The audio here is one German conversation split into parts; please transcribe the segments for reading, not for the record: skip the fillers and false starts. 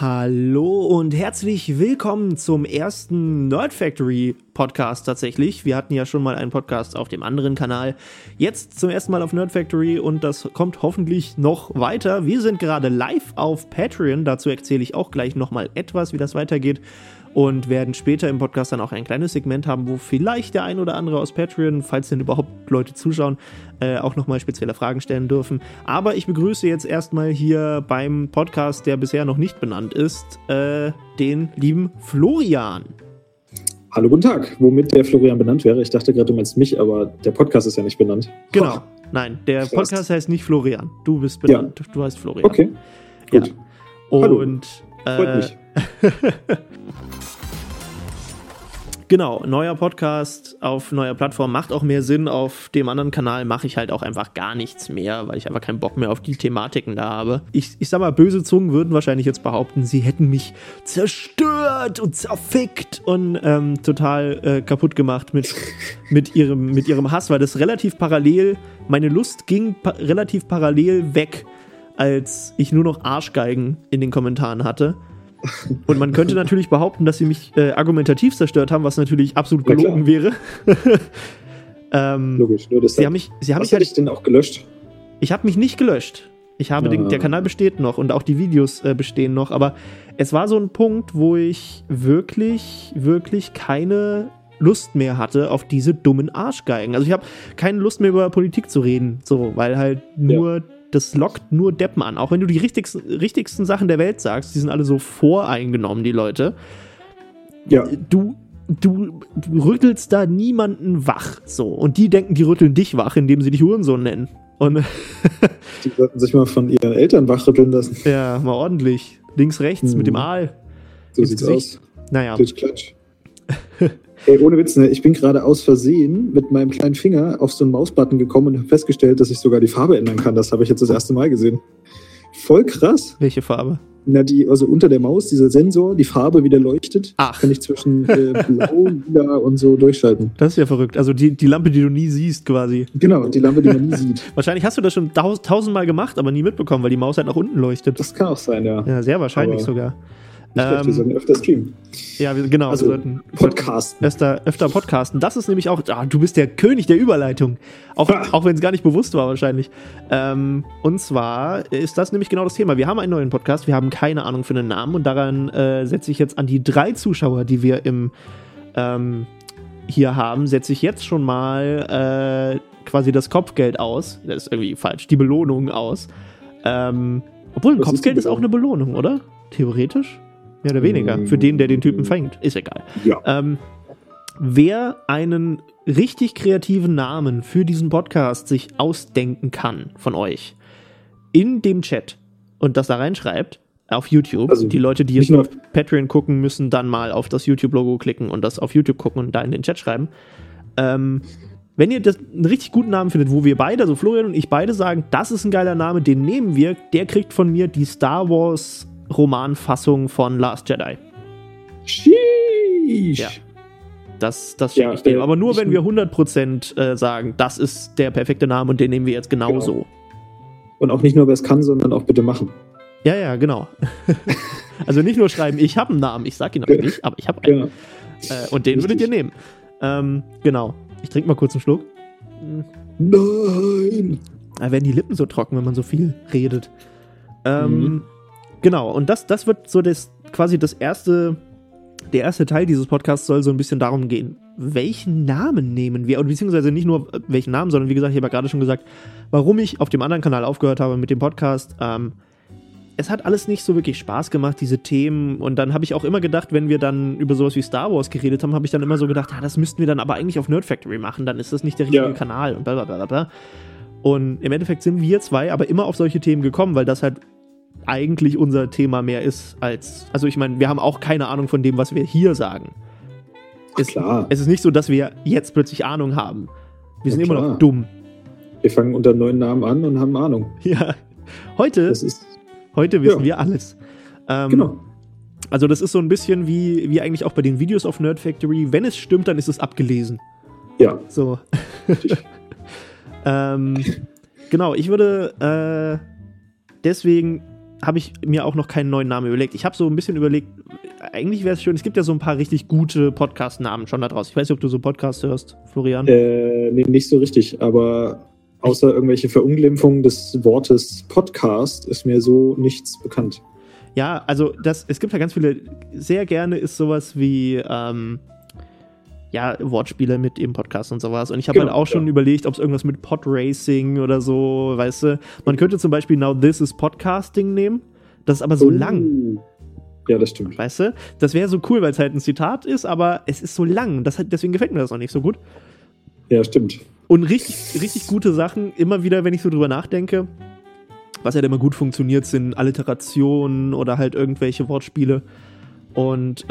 Hallo und herzlich willkommen zum ersten Nerdfactory Podcast tatsächlich. Wir hatten ja schon mal einen Podcast auf dem anderen Kanal. Jetzt zum ersten Mal auf Nerdfactory und das kommt hoffentlich noch weiter. Wir sind gerade live auf Patreon. Dazu erzähle ich auch gleich nochmal etwas, wie das weitergeht. Und werden später im Podcast dann auch ein kleines Segment haben, wo vielleicht der ein oder andere aus Patreon, falls denn überhaupt Leute zuschauen, auch nochmal spezielle Fragen stellen dürfen. Aber ich begrüße jetzt erstmal hier beim Podcast, der bisher noch nicht benannt ist, den lieben Florian. Hallo, guten Tag. Womit der Florian benannt wäre? Ich dachte gerade, du meinst mich, aber der Podcast ist ja nicht benannt. Genau. Oh. Nein, der Podcast heißt nicht Florian. Du bist benannt. Ja. Du heißt Florian. Okay, gut. Ja. Und hallo. Freut mich. Genau, neuer Podcast auf neuer Plattform macht auch mehr Sinn. Auf dem anderen Kanal mache ich halt auch einfach gar nichts mehr, weil ich einfach keinen Bock mehr auf die Thematiken da habe. Ich sag mal, böse Zungen würden wahrscheinlich jetzt behaupten, sie hätten mich zerstört und zerfickt und total kaputt gemacht mit ihrem Hass, weil das relativ parallel, meine Lust ging relativ parallel weg, als ich nur noch Arschgeigen in den Kommentaren hatte. Und man könnte natürlich behaupten, dass sie mich argumentativ zerstört haben, was natürlich absolut gelogen wäre. Logisch, nur das. Hast du dich denn auch gelöscht? Ich habe mich nicht gelöscht. Ich habe der Kanal besteht noch und auch die Videos bestehen noch, aber es war so ein Punkt, wo ich wirklich, wirklich keine Lust mehr hatte auf diese dummen Arschgeigen. Also ich habe keine Lust mehr über Politik zu reden, so, weil halt nur... Ja. Das lockt nur Deppen an. Auch wenn du die richtigsten Sachen der Welt sagst, die sind alle so voreingenommen, die Leute. Ja. Du rüttelst da niemanden wach, so. Und die denken, die rütteln dich wach, indem sie dich Hurensohn nennen. Und die sollten sich mal von ihren Eltern wachrütteln lassen. Ja, mal ordentlich. Links, rechts, mit dem Aal. So sieht's aus. Naja. Klatsch. Ey, ohne Witz, ne? Ich bin gerade aus Versehen mit meinem kleinen Finger auf so einen Mausbutton gekommen und habe festgestellt, dass ich sogar die Farbe ändern kann. Das habe ich jetzt das erste Mal gesehen. Voll krass. Welche Farbe? Na, also unter der Maus, dieser Sensor, die Farbe, wie der leuchtet, kann ich zwischen Blau, Lila und so durchschalten. Das ist ja verrückt. Also die Lampe, die du nie siehst quasi. Genau, die Lampe, die man nie sieht. Wahrscheinlich hast du das schon tausendmal gemacht, aber nie mitbekommen, weil die Maus halt nach unten leuchtet. Das kann auch sein, ja. Ja, sehr wahrscheinlich sogar. Ich glaube, wir sollten öfter streamen. Ja, genau. Also, wir sollten podcasten. Öfter podcasten. Das ist nämlich auch... du bist der König der Überleitung. Auch wenn es gar nicht bewusst war wahrscheinlich. Und zwar ist das nämlich genau das Thema. Wir haben einen neuen Podcast. Wir haben keine Ahnung für einen Namen. Und daran setze ich jetzt an die 3 Zuschauer, die wir hier haben, setze ich jetzt schon mal quasi das Kopfgeld aus. Das ist irgendwie falsch. Die Belohnung aus. Obwohl, ein Kopfgeld ist auch eine Belohnung, oder? Theoretisch? Mehr oder weniger. Für den, der den Typen fängt. Ist egal. Ja. Wer einen richtig kreativen Namen für diesen Podcast sich ausdenken kann von euch in dem Chat und das da reinschreibt, auf YouTube, also die Leute, die jetzt nur auf Patreon gucken, müssen dann mal auf das YouTube-Logo klicken und das auf YouTube gucken und da in den Chat schreiben. Wenn ihr einen richtig guten Namen findet, wo wir beide, also Florian und ich beide sagen, das ist ein geiler Name, den nehmen wir, der kriegt von mir die Star Wars Romanfassung von Last Jedi. Sheesh. Ja. Das schenke ich dem. Aber nur, wenn wir 100% sagen, das ist der perfekte Name und den nehmen wir jetzt genauso. Genau. Und auch nicht nur, wer es kann, sondern auch bitte machen. Ja, genau. Also nicht nur schreiben, ich habe einen Namen, ich sage ihn auch nicht, aber ich habe einen. Ja. Und den würdet ihr nehmen. Genau. Ich trinke mal kurz einen Schluck. Nein! Da werden die Lippen so trocken, wenn man so viel redet. Genau, und das wird so der erste Teil dieses Podcasts soll so ein bisschen darum gehen, welchen Namen nehmen wir, oder beziehungsweise nicht nur welchen Namen, sondern wie gesagt, ich habe ja gerade schon gesagt, warum ich auf dem anderen Kanal aufgehört habe mit dem Podcast. Es hat alles nicht so wirklich Spaß gemacht, diese Themen, und dann habe ich auch immer gedacht, wenn wir dann über sowas wie Star Wars geredet haben, habe ich dann immer so gedacht, das müssten wir dann aber eigentlich auf Nerdfactory machen, dann ist das nicht der richtige Kanal und blablabla. Und im Endeffekt sind wir 2 aber immer auf solche Themen gekommen, weil das halt eigentlich unser Thema mehr ist als... Also ich meine, wir haben auch keine Ahnung von dem, was wir hier sagen. Es ist nicht so, dass wir jetzt plötzlich Ahnung haben. Wir sind immer noch dumm. Wir fangen unter neuen Namen an und haben Ahnung. Ja, heute wissen wir alles. Genau. Also das ist so ein bisschen wie eigentlich auch bei den Videos auf Nerdfactory. Wenn es stimmt, dann ist es abgelesen. Ja. So. Genau, ich würde deswegen habe ich mir auch noch keinen neuen Namen überlegt. Ich habe so ein bisschen überlegt, eigentlich wäre es schön, es gibt ja so ein paar richtig gute Podcast-Namen schon da draus. Ich weiß nicht, ob du so Podcasts hörst, Florian. Nee, nicht so richtig, aber außer irgendwelche Verunglimpfungen des Wortes Podcast ist mir so nichts bekannt. Ja, also es gibt ja ganz viele, sehr gerne ist sowas wie Wortspiele mit im Podcast und sowas. Und ich habe schon überlegt, ob es irgendwas mit Podracing oder so, weißt du. Man könnte zum Beispiel Now This is Podcasting nehmen, das ist aber so lang. Ja, das stimmt. Weißt du, das wäre so cool, weil es halt ein Zitat ist, aber es ist so lang. Deswegen gefällt mir das noch nicht so gut. Ja, stimmt. Und richtig, richtig gute Sachen, immer wieder, wenn ich so drüber nachdenke, was halt immer gut funktioniert, sind Alliterationen oder halt irgendwelche Wortspiele. Und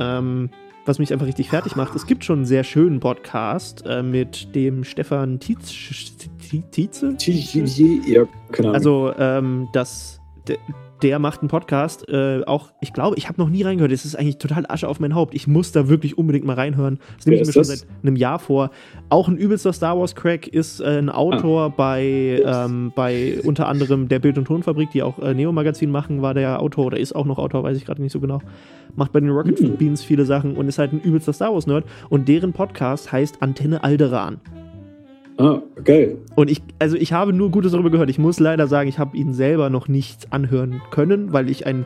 was mich einfach richtig fertig macht, es gibt schon einen sehr schönen Podcast mit dem Stefan Tietze? Ja, genau. Also, der macht einen Podcast, auch, ich glaube, ich habe noch nie reingehört, es ist eigentlich total Asche auf mein Haupt, ich muss da wirklich unbedingt mal reinhören, das nehme ich mir schon seit einem Jahr vor. Auch ein übelster Star Wars Crack ist ein Autor bei unter anderem der Bild- und Tonfabrik, die auch Neo-Magazin machen, war der Autor oder ist auch noch Autor, weiß ich gerade nicht so genau, macht bei den Rocket Beans viele Sachen und ist halt ein übelster Star Wars Nerd und deren Podcast heißt Antenne Alderaan. Ah, geil. Und ich habe nur Gutes darüber gehört. Ich muss leider sagen, ich habe ihn selber noch nicht anhören können, weil ich ein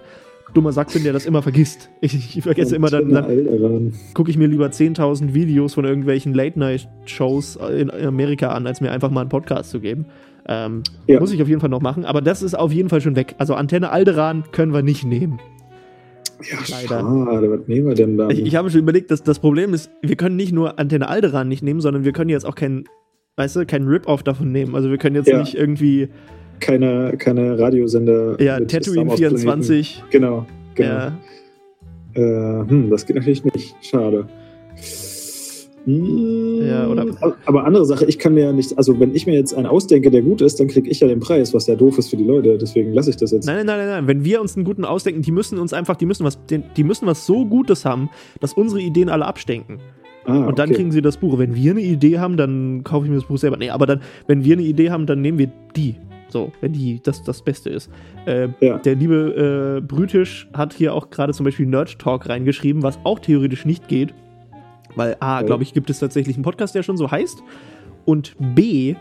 dummer Sack bin, der das immer vergisst. Ich vergesse immer, dann gucke ich mir lieber 10.000 Videos von irgendwelchen Late-Night-Shows in Amerika an, als mir einfach mal einen Podcast zu geben. Muss ich auf jeden Fall noch machen, aber das ist auf jeden Fall schon weg. Also Antenne Alderaan können wir nicht nehmen. Ja, schade, was nehmen wir denn da? Ich habe schon überlegt, dass das Problem ist, wir können nicht nur Antenne Alderaan nicht nehmen, sondern wir können jetzt auch keinen Rip-Off davon nehmen. Also wir können jetzt nicht irgendwie... Keine Radiosender... Ja, Tatooine24. Genau. Ja. Das geht natürlich nicht. Schade. Ja, oder... Aber andere Sache, ich kann mir ja nicht... Also wenn ich mir jetzt einen ausdenke, der gut ist, dann kriege ich ja den Preis, was ja doof ist für die Leute. Deswegen lasse ich das jetzt. Nein. Wenn wir uns einen guten ausdenken, die müssen was so Gutes haben, dass unsere Ideen alle abstinken. Und dann kriegen sie das Buch. Wenn wir eine Idee haben, dann kaufe ich mir das Buch selber. Nee, aber dann, wenn wir eine Idee haben, dann nehmen wir die. So, wenn die das Beste ist. Der liebe Brütisch hat hier auch gerade zum Beispiel Nerd Talk reingeschrieben, was auch theoretisch nicht geht. Weil glaube ich, gibt es tatsächlich einen Podcast, der schon so heißt. Und B,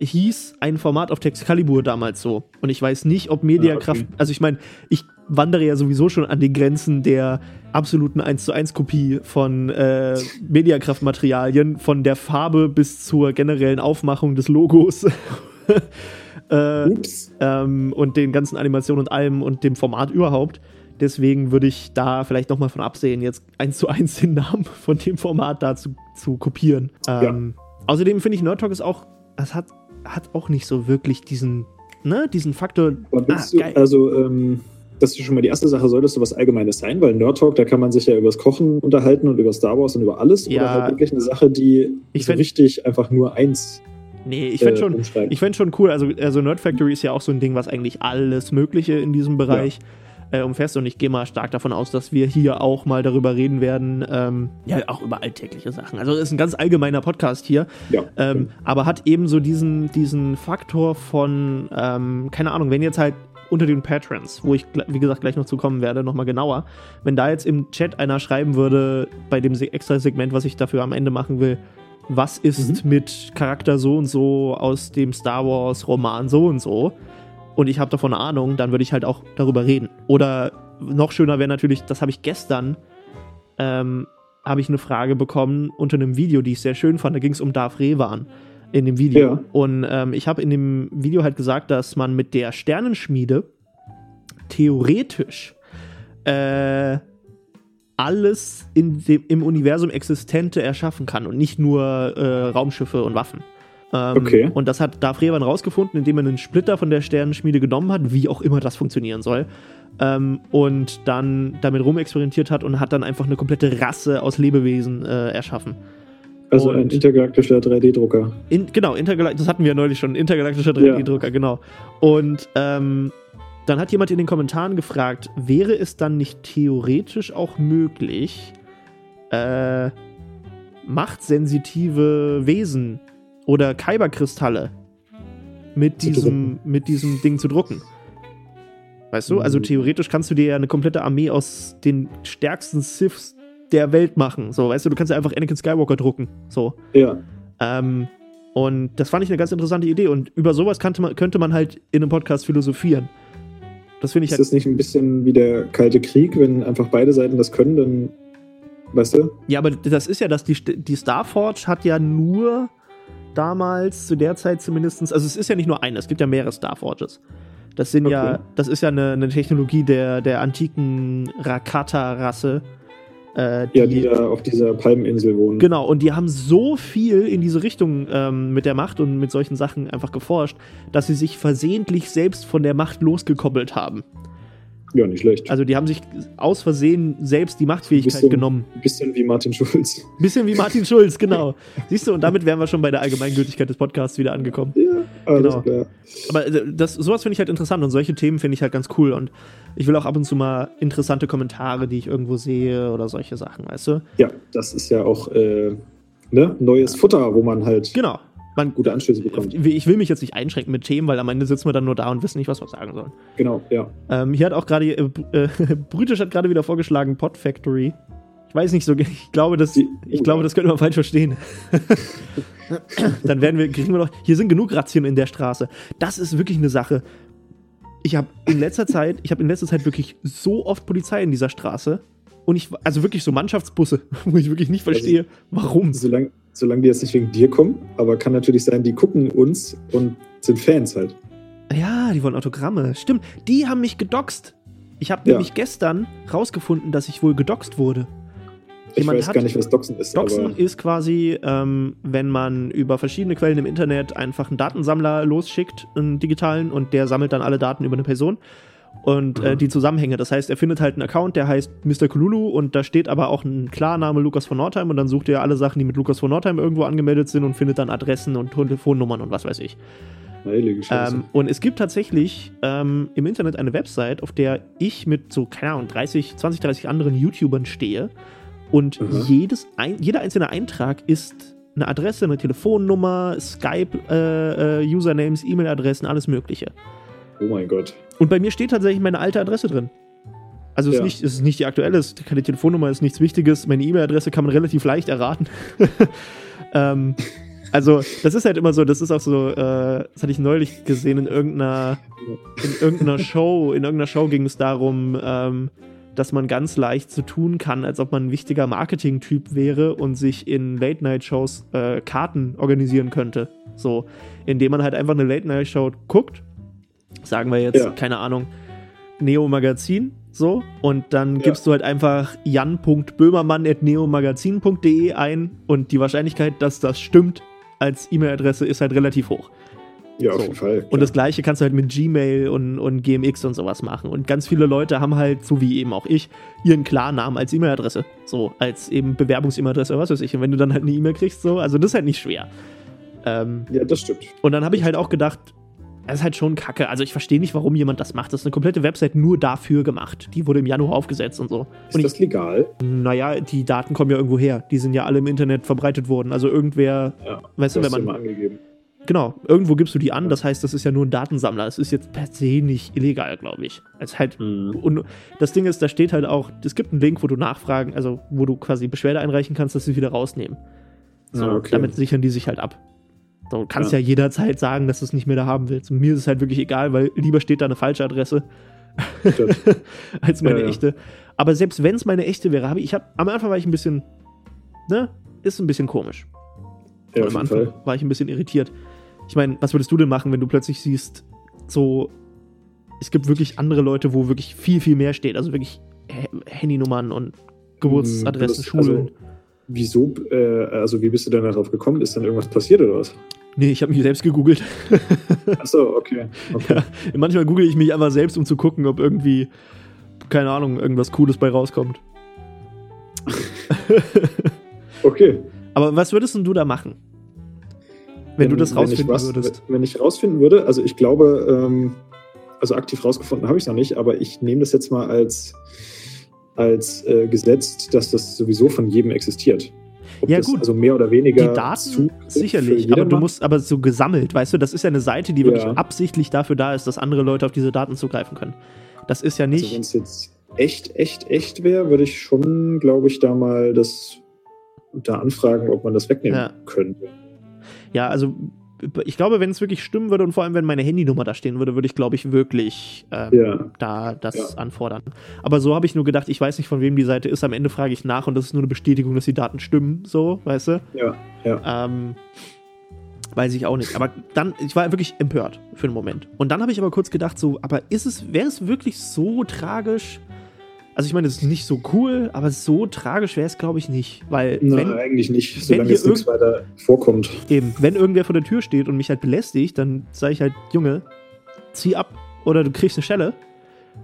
hieß ein Format auf Textkalibur damals so. Und ich weiß nicht, ob Mediakraft... Okay. Also ich meine, ich wandere ja sowieso schon an den Grenzen der absoluten 1:1-Kopie von Mediakraft-Materialien, von der Farbe bis zur generellen Aufmachung des Logos und den ganzen Animationen und allem und dem Format überhaupt. Deswegen würde ich da vielleicht nochmal von absehen, jetzt 1:1 den Namen von dem Format da zu kopieren. Außerdem finde ich, Nerd Talk ist auch, es hat auch nicht so wirklich diesen Faktor. Das ist schon mal die erste Sache, solltest du was Allgemeines sein, weil Nerd Talk, da kann man sich ja über das Kochen unterhalten und über Star Wars und über alles. Ja, oder halt wirklich eine Sache, die so richtig einfach nur eins. Nee, ich fände schon cool. Also Nerdfactory ist ja auch so ein Ding, was eigentlich alles Mögliche in diesem Bereich umfasst. Und ich gehe mal stark davon aus, dass wir hier auch mal darüber reden werden. Auch über alltägliche Sachen. Also es ist ein ganz allgemeiner Podcast hier. Ja, aber hat eben so diesen Faktor von, keine Ahnung, wenn jetzt halt unter den Patrons, wo ich, wie gesagt, gleich noch zu kommen werde, nochmal genauer. Wenn da jetzt im Chat einer schreiben würde, bei dem extra Segment, was ich dafür am Ende machen will, was ist mit Charakter so und so aus dem Star Wars Roman so und ich habe davon eine Ahnung, dann würde ich halt auch darüber reden. Oder noch schöner wäre natürlich, das habe ich gestern, habe ich eine Frage bekommen unter einem Video, die ich sehr schön fand, da ging es um Darth Revan. In dem Video. Ja. Und ich habe in dem Video halt gesagt, dass man mit der Sternenschmiede theoretisch alles im Universum Existente erschaffen kann und nicht nur Raumschiffe und Waffen. Und das hat Darth Revan rausgefunden, indem er einen Splitter von der Sternenschmiede genommen hat, wie auch immer das funktionieren soll, und dann damit rumexperimentiert hat und hat dann einfach eine komplette Rasse aus Lebewesen erschaffen. Also ein intergalaktischer 3D-Drucker. Das hatten wir ja neulich schon, intergalaktischer 3D-Drucker, genau. Und dann hat jemand in den Kommentaren gefragt, wäre es dann nicht theoretisch auch möglich, machtsensitive Wesen oder Kyberkristalle mit diesem Ding zu drucken? Weißt du? Also theoretisch kannst du dir ja eine komplette Armee aus den stärksten Siths der Welt machen. So, weißt du, du kannst ja einfach Anakin Skywalker drucken. So. Ja. Und das fand ich eine ganz interessante Idee. Und über sowas könnte man halt in einem Podcast philosophieren. Das finde ich halt. Ist das nicht ein bisschen wie der Kalte Krieg, wenn einfach beide Seiten das können, dann. Weißt du? Ja, aber das ist ja, dass die Starforge hat ja nur damals, zu der Zeit zumindest, also es ist ja nicht nur eine, es gibt ja mehrere Starforges. Das sind das ist ja eine Technologie der antiken Rakata-Rasse. Die da auf dieser Palmeninsel wohnen. Genau, und die haben so viel in diese Richtung mit der Macht und mit solchen Sachen einfach geforscht, dass sie sich versehentlich selbst von der Macht losgekoppelt haben. Ja, nicht schlecht. Also die haben sich aus Versehen selbst die Machtfähigkeit genommen. Ein bisschen wie Martin Schulz. Ein bisschen wie Martin Schulz, genau. Siehst du, und damit wären wir schon bei der Allgemeingültigkeit des Podcasts wieder angekommen. Ja, alles klar. Aber sowas finde ich halt interessant und solche Themen finde ich halt ganz cool. Und ich will auch ab und zu mal interessante Kommentare, die ich irgendwo sehe oder solche Sachen, weißt du? Ja, das ist ja auch neues Futter, wo man halt gute Anstöße bekommt. Ich will mich jetzt nicht einschränken mit Themen, weil am Ende sitzen wir dann nur da und wissen nicht, was wir sagen sollen. Genau, ja. Hier hat auch gerade, Brütisch hat gerade wieder vorgeschlagen, Podfactory. Ich weiß nicht so, ich glaube, das könnte man falsch verstehen. Dann kriegen wir noch, hier sind genug Razzien in der Straße. Das ist wirklich eine Sache. Ich habe in letzter Zeit wirklich so oft Polizei in dieser Straße. Und also wirklich so Mannschaftsbusse, wo ich wirklich nicht verstehe, warum. Solange die jetzt nicht wegen dir kommen, aber kann natürlich sein, die gucken uns und sind Fans halt. Ja, die wollen Autogramme. Stimmt, die haben mich gedoxt. Ich habe nämlich gestern rausgefunden, dass ich wohl gedoxt wurde. Ich weiß gar nicht, was Doxen ist. Doxen ist quasi, wenn man über verschiedene Quellen im Internet einfach einen Datensammler losschickt, einen digitalen, und der sammelt dann alle Daten über eine Person. Und die Zusammenhänge. Das heißt, er findet halt einen Account, der heißt Mr. Kululu, und da steht aber auch ein Klarname Lukas von Nordheim, und dann sucht er alle Sachen, die mit Lukas von Nordheim irgendwo angemeldet sind, und findet dann Adressen und Telefonnummern und was weiß ich. Heilige Scheiße. Und es gibt tatsächlich im Internet eine Website, auf der ich mit so, keine Ahnung, 30 anderen YouTubern stehe, und jeder einzelne Eintrag ist eine Adresse, eine Telefonnummer, Skype, Usernames, E-Mail-Adressen, alles mögliche. Oh mein Gott. Und bei mir steht tatsächlich meine alte Adresse drin. Also es ist nicht die aktuelle, es ist keine Telefonnummer, es ist nichts Wichtiges. Meine E-Mail-Adresse kann man relativ leicht erraten. Also das ist halt immer so, das ist auch so, das hatte ich neulich gesehen in irgendeiner Show ging es darum, dass man ganz leicht so tun kann, als ob man ein wichtiger Marketing-Typ wäre und sich in Late-Night-Shows Karten organisieren könnte. So, indem man halt einfach eine Late-Night-Show guckt. Sagen wir jetzt, keine Ahnung, Neo-Magazin, so. Und dann gibst du halt einfach jan.böhmermann@neomagazin.de ein, und die Wahrscheinlichkeit, dass das stimmt, als E-Mail-Adresse ist halt relativ hoch. Ja, so. Auf jeden Fall. Klar. Und das Gleiche kannst du halt mit Gmail und GMX und sowas machen. Und ganz viele Leute haben halt, so wie eben auch ich, ihren Klarnamen als E-Mail-Adresse. So, als eben Bewerbungs-E-Mail-Adresse oder was weiß ich. Und wenn du dann halt eine E-Mail kriegst, so, also das ist halt nicht schwer. Ja, das stimmt. Und dann habe ich halt auch gedacht, das ist halt schon kacke. Also ich verstehe nicht, warum jemand das macht. Das ist eine komplette Website nur dafür gemacht. Die wurde im Januar aufgesetzt und so. Ist das legal? Naja, die Daten kommen ja irgendwo her. Die sind ja alle im Internet verbreitet worden. Also irgendwer, weißt du, wenn man... Angegeben. Genau, irgendwo gibst du die an. Das heißt, das ist ja nur ein Datensammler. Es ist jetzt per se nicht illegal, glaube ich. Es halt und das Ding ist, da steht halt auch, es gibt einen Link, wo du nachfragen, also wo du quasi Beschwerde einreichen kannst, dass sie wieder rausnehmen. So, damit sichern die sich halt ab. Du kannst ja jederzeit sagen, dass du es nicht mehr da haben willst. Und mir ist es halt wirklich egal, weil lieber steht da eine falsche Adresse als meine echte. Aber selbst wenn es meine echte wäre, am Anfang war ich ein bisschen, ist ein bisschen komisch. Ja, am Anfang war ich ein bisschen irritiert. Ich meine, was würdest du denn machen, wenn du plötzlich siehst, so, es gibt wirklich andere Leute, wo wirklich viel, viel mehr steht. Also wirklich Handynummern und Geburtsadressen, Schulen. Also, wieso, wie bist du denn darauf gekommen? Ist dann irgendwas passiert oder was? Nee, ich habe mich selbst gegoogelt. Achso, okay. Ja, manchmal google ich mich einfach selbst, um zu gucken, ob irgendwie, keine Ahnung, irgendwas Cooles bei rauskommt. Okay. Aber was würdest denn du da machen? Wenn du das rausfinden würdest? Wenn ich rausfinden würde, also ich glaube, also aktiv rausgefunden habe ich es noch nicht, aber ich nehme das jetzt mal als gesetzt, dass das sowieso von jedem existiert. Ob ja, gut. Also mehr oder weniger. Die Daten sicherlich, aber aber so gesammelt, weißt du, das ist ja eine Seite, die wirklich absichtlich dafür da ist, dass andere Leute auf diese Daten zugreifen können. Das ist ja nicht... Also wenn es jetzt echt wäre, würde ich schon, glaube ich, da mal das da anfragen, ob man das wegnehmen könnte. Ja, also ich glaube, wenn es wirklich stimmen würde und vor allem, wenn meine Handynummer da stehen würde, würde ich, glaube ich, wirklich da das anfordern. Aber so habe ich nur gedacht, ich weiß nicht, von wem die Seite ist, am Ende frage ich nach und das ist nur eine Bestätigung, dass die Daten stimmen, so, weißt du? Ja. Weiß ich auch nicht. Aber dann, ich war wirklich empört für einen Moment. Und dann habe ich aber kurz gedacht, so, aber wäre es wirklich so tragisch? Also ich meine, es ist nicht so cool, aber so tragisch wäre es, glaube ich, nicht. Weil eigentlich nicht, solange jetzt nichts weiter vorkommt. Eben, wenn irgendwer vor der Tür steht und mich halt belästigt, dann sage ich halt, Junge, zieh ab oder du kriegst eine Schelle.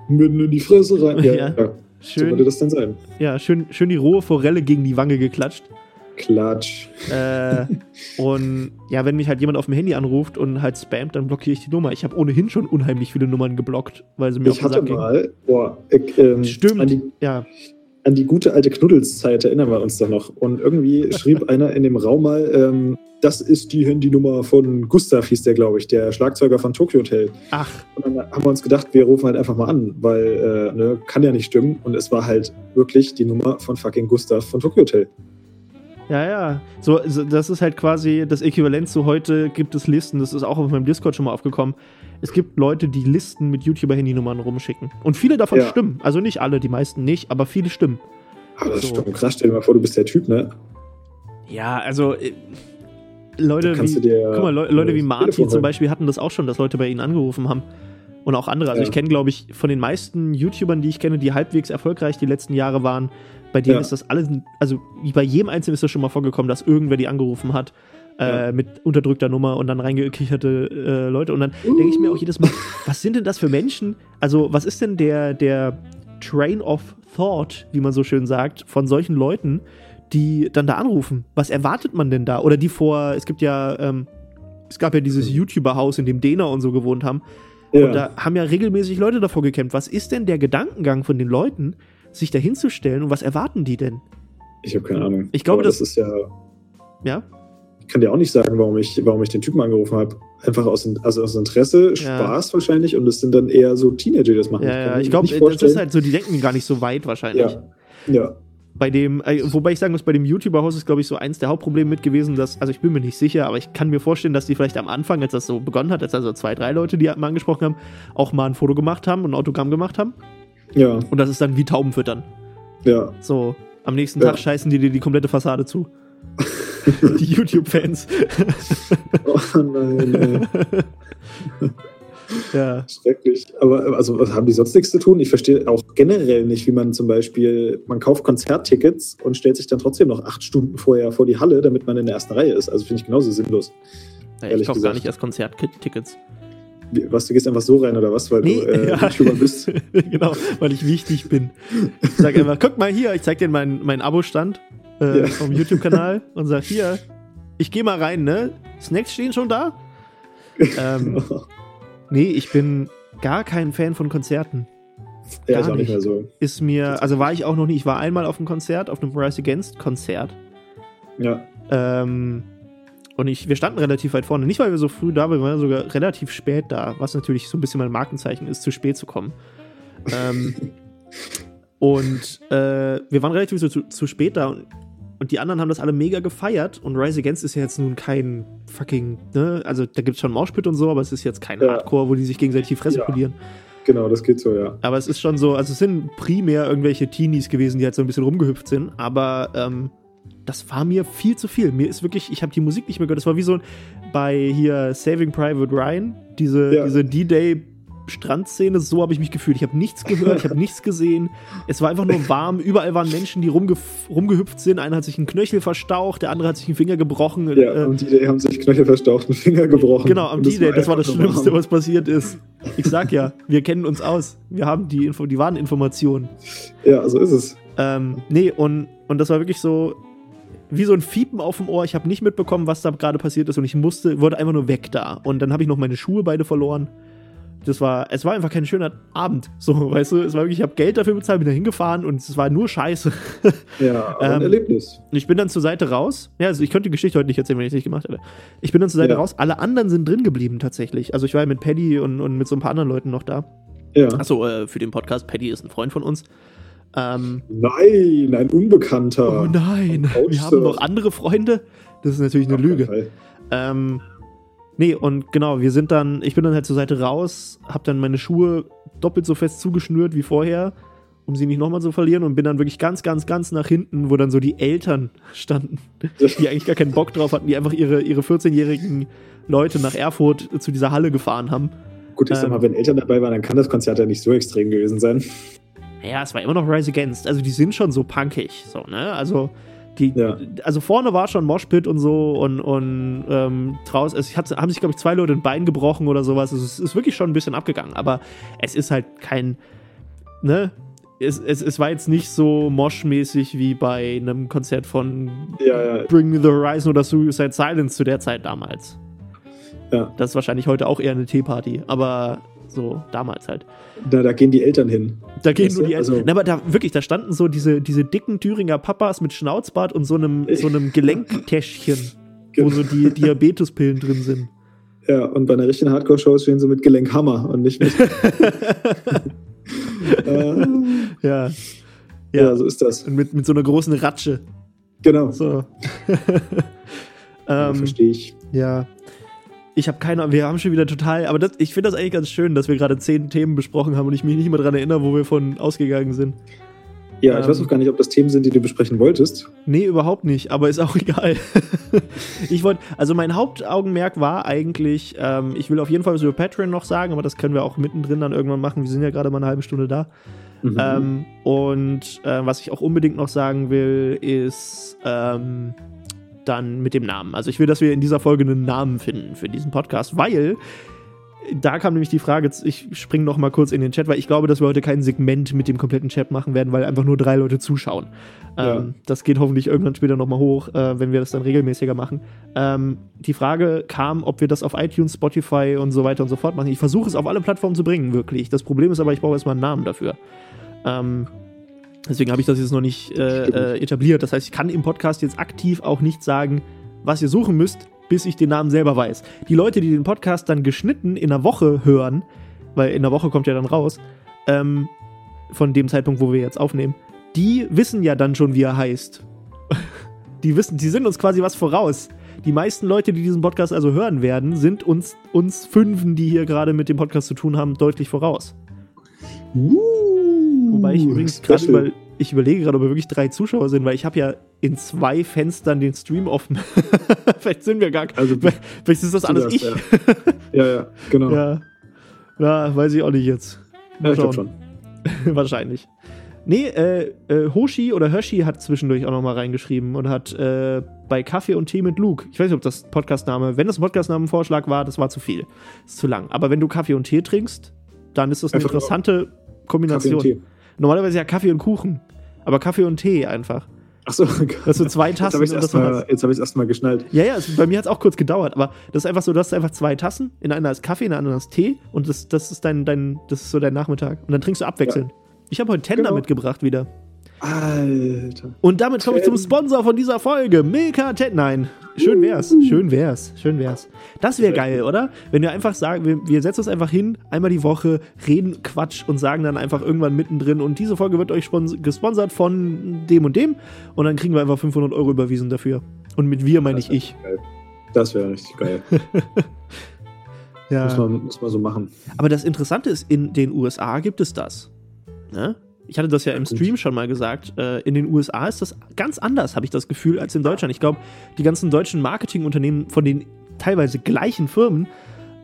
Mitten in die Fresse rein. Ja. Schön, so würde das dann sein. Ja, schön die rohe Forelle gegen die Wange geklatscht. Klatsch. Und ja, wenn mich halt jemand auf dem Handy anruft und halt spammt, dann blockiere ich die Nummer. Ich habe ohnehin schon unheimlich viele Nummern geblockt, weil sie mir auf den Sack gingen. Ich hatte mal, stimmt, an die gute alte Knuddels-Zeit erinnern wir uns da noch. Und irgendwie schrieb einer in dem Raum mal, das ist die Handynummer von Gustav, hieß der, glaube ich, der Schlagzeuger von Tokio Hotel. Ach. Und dann haben wir uns gedacht, wir rufen halt einfach mal an, weil kann ja nicht stimmen. Und es war halt wirklich die Nummer von fucking Gustav von Tokio Hotel. Ja. So, das ist halt quasi das Äquivalent zu heute gibt es Listen. Das ist auch auf meinem Discord schon mal aufgekommen. Es gibt Leute, die Listen mit YouTuber-Handynummern rumschicken. Und viele davon stimmen. Also nicht alle, die meisten nicht, aber viele stimmen. Aber das ist doch krass. Stell dir mal vor, du bist der Typ, ne? Ja, also Leute wie Marty zum Beispiel hatten das auch schon, dass Leute bei ihnen angerufen haben. Und auch andere. Also ich kenne, glaube ich, von den meisten YouTubern, die ich kenne, die halbwegs erfolgreich die letzten Jahre waren, bei denen ist das alles, also bei jedem Einzelnen ist das schon mal vorgekommen, dass irgendwer die angerufen hat mit unterdrückter Nummer und dann reingekicherte Leute. Und dann denke ich mir auch jedes Mal, was sind denn das für Menschen? Also was ist denn der Train of Thought, wie man so schön sagt, von solchen Leuten, die dann da anrufen? Was erwartet man denn da? Oder die es gab ja dieses YouTuber-Haus, in dem Dena und so gewohnt haben. Ja. Und da haben ja regelmäßig Leute davor gekämpft. Was ist denn der Gedankengang von den Leuten, sich da hinzustellen und was erwarten die denn? Ich habe keine Ahnung. Ich glaube, aber das ist ja... Ja? Ich kann dir auch nicht sagen, warum ich den Typen angerufen habe. Einfach aus Interesse, Spaß wahrscheinlich und es sind dann eher so Teenager, die das machen. Ja, ich glaube, das ist halt so, die denken gar nicht so weit wahrscheinlich. Ja. Bei dem, wobei ich sagen muss, bei dem YouTuber-Haus ist, glaube ich, so eins der Hauptprobleme mit gewesen, dass, also ich bin mir nicht sicher, aber ich kann mir vorstellen, dass die vielleicht am Anfang, als das so begonnen hat, als da so 2, 3 Leute, die mal angesprochen haben, auch mal ein Foto gemacht haben und ein Autogramm gemacht haben. Ja. Und das ist dann wie Tauben füttern. Ja. So, am nächsten Tag scheißen die dir die komplette Fassade zu. Die YouTube-Fans. Oh nein. Ja. Schrecklich. Aber also, was haben die sonst nichts zu tun? Ich verstehe auch generell nicht, wie man zum Beispiel, man kauft Konzerttickets und stellt sich dann trotzdem noch 8 Stunden vorher vor die Halle, damit man in der ersten Reihe ist. Also finde ich genauso sinnlos. Ja, ich kaufe gar nicht erst Konzerttickets. Was, du gehst einfach so rein oder was, weil du YouTuber bist? Genau, weil ich wichtig bin. Ich sage einfach, guck mal hier, ich zeig dir meinen Abo-Stand vom YouTube-Kanal und sag, hier, ich gehe mal rein, ne? Snacks stehen schon da? Nee, ich bin gar kein Fan von Konzerten. Ja, ist auch nicht mehr so. Ist mir, also war ich auch noch nie. Ich war einmal auf einem Konzert, auf einem Rise Against Konzert. Ja. Und wir standen relativ weit vorne. Nicht, weil wir so früh da waren, wir waren sogar relativ spät da, was natürlich so ein bisschen mein Markenzeichen ist, zu spät zu kommen. Wir waren relativ so zu spät da und die anderen haben das alle mega gefeiert und Rise Against ist ja jetzt nun kein fucking, ne, also da gibt's schon Moshpit und so, aber es ist jetzt kein Hardcore, wo die sich gegenseitig die Fresse polieren. Genau, das geht so, ja. Aber es ist schon so, also es sind primär irgendwelche Teenies gewesen, die halt so ein bisschen rumgehüpft sind, aber das war mir viel zu viel. Mir ist wirklich, ich habe die Musik nicht mehr gehört. Das war wie so bei hier Saving Private Ryan, diese D-Day Strandszene, so habe ich mich gefühlt. Ich habe nichts gehört, ich habe nichts gesehen. Es war einfach nur warm. Überall waren Menschen, die rumgehüpft sind. Einer hat sich einen Knöchel verstaucht, der andere hat sich einen Finger gebrochen. Ja, am D-Day haben sich Knöchel verstaucht, einen Finger gebrochen. Genau, am D-Day. Das war das Schlimmste, was passiert ist. Ich sag ja, wir kennen uns aus. Wir haben die wahren Informationen. Ja, so ist es. Und das war wirklich so wie so ein Fiepen auf dem Ohr. Ich habe nicht mitbekommen, was da gerade passiert ist und ich wollte einfach nur weg da. Und dann habe ich noch meine Schuhe beide verloren. Es war einfach kein schöner Abend, so, weißt du, es war wirklich, ich habe Geld dafür bezahlt, bin da hingefahren und es war nur Scheiße. Ja, ein Erlebnis. Ich bin dann zur Seite raus, ja, also ich könnte die Geschichte heute nicht erzählen, wenn ich es nicht gemacht hätte. Ich bin dann zur Seite raus, alle anderen sind drin geblieben tatsächlich, also ich war ja mit Paddy und mit so ein paar anderen Leuten noch da Ja. Achso, für den Podcast, Paddy ist ein Freund von uns. Nein, ein Unbekannter. Oh nein, wir haben noch andere Freunde. Das ist natürlich eine Lüge. Nee, und genau, ich bin dann halt zur Seite raus, hab dann meine Schuhe doppelt so fest zugeschnürt wie vorher, um sie nicht nochmal zu verlieren, und bin dann wirklich ganz, ganz, ganz nach hinten, wo dann so die Eltern standen, die eigentlich gar keinen Bock drauf hatten, die einfach ihre 14-jährigen Leute nach Erfurt zu dieser Halle gefahren haben. Gut, ich sag mal, wenn Eltern dabei waren, dann kann das Konzert ja nicht so extrem gewesen sein. Ja, es war immer noch Rise Against. Also die sind schon so punkig, so, ne? Also also vorne war schon Moshpit und so und draußen, haben sich, glaube ich, 2 Leute ein Bein gebrochen oder sowas. Also es ist wirklich schon ein bisschen abgegangen, aber es ist halt kein, ne? Es war jetzt nicht so Mosh-mäßig wie bei einem Konzert von Bring Me The Horizon oder Suicide Silence zu der Zeit damals. Ja. Das ist wahrscheinlich heute auch eher eine Teeparty, aber so damals halt. Da gehen die Eltern hin. Da gehen nur die Eltern. Also, na, aber da standen so diese dicken Thüringer Papas mit Schnauzbart und so einem Gelenktäschchen, wo so die Diabetespillen drin sind. Ja, und bei einer richtigen Hardcore-Show stehen sie mit Gelenkhammer und nicht mit... Ja, so ist das. Und mit so einer großen Ratsche. Genau. So. Verstehe ich. Ja. Ich habe keine Ahnung, wir haben schon wieder total, aber ich finde das eigentlich ganz schön, dass wir gerade 10 Themen besprochen haben und ich mich nicht mehr daran erinnere, wo wir von ausgegangen sind. Ja, ich weiß auch gar nicht, ob das Themen sind, die du besprechen wolltest. Nee, überhaupt nicht, aber ist auch egal. Mein Hauptaugenmerk war eigentlich, ich will auf jeden Fall was über Patreon noch sagen, aber das können wir auch mittendrin dann irgendwann machen. Wir sind ja gerade mal eine halbe Stunde da. Mhm. Was ich auch unbedingt noch sagen will, ist dann mit dem Namen. Also ich will, dass wir in dieser Folge einen Namen finden für diesen Podcast, weil... Da kam nämlich die Frage, ich springe noch mal kurz in den Chat, weil ich glaube, dass wir heute kein Segment mit dem kompletten Chat machen werden, weil einfach nur 3 Leute zuschauen. Ja. Das geht hoffentlich irgendwann später noch mal hoch, wenn wir das dann regelmäßiger machen. Die Frage kam, ob wir das auf iTunes, Spotify und so weiter und so fort machen. Ich versuche es auf alle Plattformen zu bringen, wirklich. Das Problem ist aber, ich brauche erstmal einen Namen dafür. Deswegen habe ich das jetzt noch nicht etabliert. Das heißt, ich kann im Podcast jetzt aktiv auch nicht sagen, was ihr suchen müsst, bis ich den Namen selber weiß. Die Leute, die den Podcast dann geschnitten in der Woche hören, weil in der Woche kommt ja dann raus, von dem Zeitpunkt, wo wir jetzt aufnehmen, die wissen ja dann schon, wie er heißt. Die sind uns quasi was voraus. Die meisten Leute, die diesen Podcast also hören werden, sind uns 5, die hier gerade mit dem Podcast zu tun haben, deutlich voraus. Wobei ich übrigens gerade ich überlege gerade, ob wir wirklich 3 Zuschauer sind, weil ich habe ja in 2 Fenstern den Stream offen. Vielleicht sind wir gar nicht. Also, vielleicht ist das alles ich. Ja, genau. Ja. Na, weiß ich auch nicht jetzt. Ja, ich glaube schon. Wahrscheinlich. Nee, Hoshi oder Hoshi hat zwischendurch auch nochmal reingeschrieben und hat bei Kaffee und Tee mit Luke, ich weiß nicht, ob das Podcastname, wenn das Podcastnamenvorschlag war, das war zu viel. Ist zu lang. Aber wenn du Kaffee und Tee trinkst, dann ist das eine interessante Kombination. Kaffee und Tee. Normalerweise ja Kaffee und Kuchen, aber Kaffee und Tee einfach. Achso, das sind 2 Tassen. Jetzt habe ich es erstmal geschnallt. Ja, bei mir hat es auch kurz gedauert, aber das ist einfach so, du hast einfach 2 Tassen, in einer ist Kaffee, in der anderen ist Tee und das ist das ist so dein Nachmittag. Und dann trinkst du abwechselnd. Ja. Ich habe heute Tender mitgebracht wieder. Alter. Und damit komme ich zum Sponsor von dieser Folge, Milka Tender. Nein, schön wär's. Das wäre geil, oder? Wenn wir einfach sagen, wir setzen uns einfach hin, einmal die Woche, reden Quatsch und sagen dann einfach irgendwann mittendrin und diese Folge wird euch gesponsert von dem und dann kriegen wir einfach 500 € überwiesen dafür. Und mit wir meine ich. Geil. Das wäre richtig geil. Ja. Muss man so machen. Aber das Interessante ist, in den USA gibt es das. Ne? Ich hatte das ja im Stream schon mal gesagt, in den USA ist das ganz anders, habe ich das Gefühl, als in Deutschland. Ich glaube, die ganzen deutschen Marketingunternehmen von den teilweise gleichen Firmen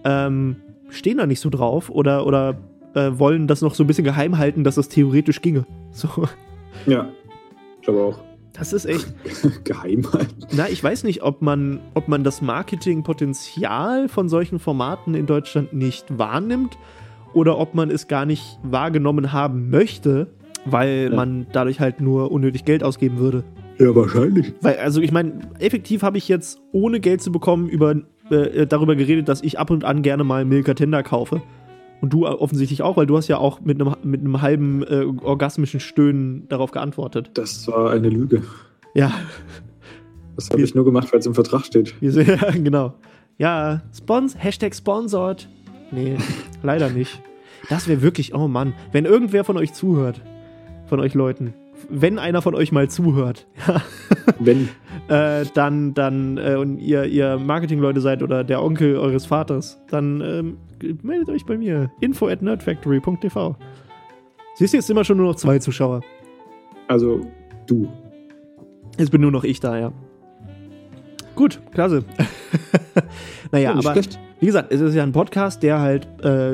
stehen da nicht so drauf oder wollen das noch so ein bisschen geheim halten, dass das theoretisch ginge. So. Ja, ich glaube auch. Das ist echt... geheim halten. Na, ich weiß nicht, ob man das Marketingpotenzial von solchen Formaten in Deutschland nicht wahrnimmt, oder ob man es gar nicht wahrgenommen haben möchte, weil man dadurch halt nur unnötig Geld ausgeben würde. Ja, wahrscheinlich. Weil, also ich meine, effektiv habe ich jetzt, ohne Geld zu bekommen, darüber geredet, dass ich ab und an gerne mal Milka Tender kaufe. Und du offensichtlich auch, weil du hast ja auch mit einem halben orgasmischen Stöhnen darauf geantwortet. Das war eine Lüge. Ja. Das habe ich nur gemacht, weil es im Vertrag steht. Ja, genau. Ja, #sponsored. Nee, leider nicht. Das wäre wirklich, oh Mann, wenn irgendwer von euch zuhört, von euch Leuten, wenn einer von euch mal zuhört, wenn. dann und ihr Marketingleute seid oder der Onkel eures Vaters, dann meldet euch bei mir. info@nerdfactory.tv. Siehst du, jetzt immer schon nur noch 2 Zuschauer. Also, du. Jetzt bin nur noch ich da, ja. Gut, klasse. Naja, ja, aber schlecht. Wie gesagt, es ist ja ein Podcast, der halt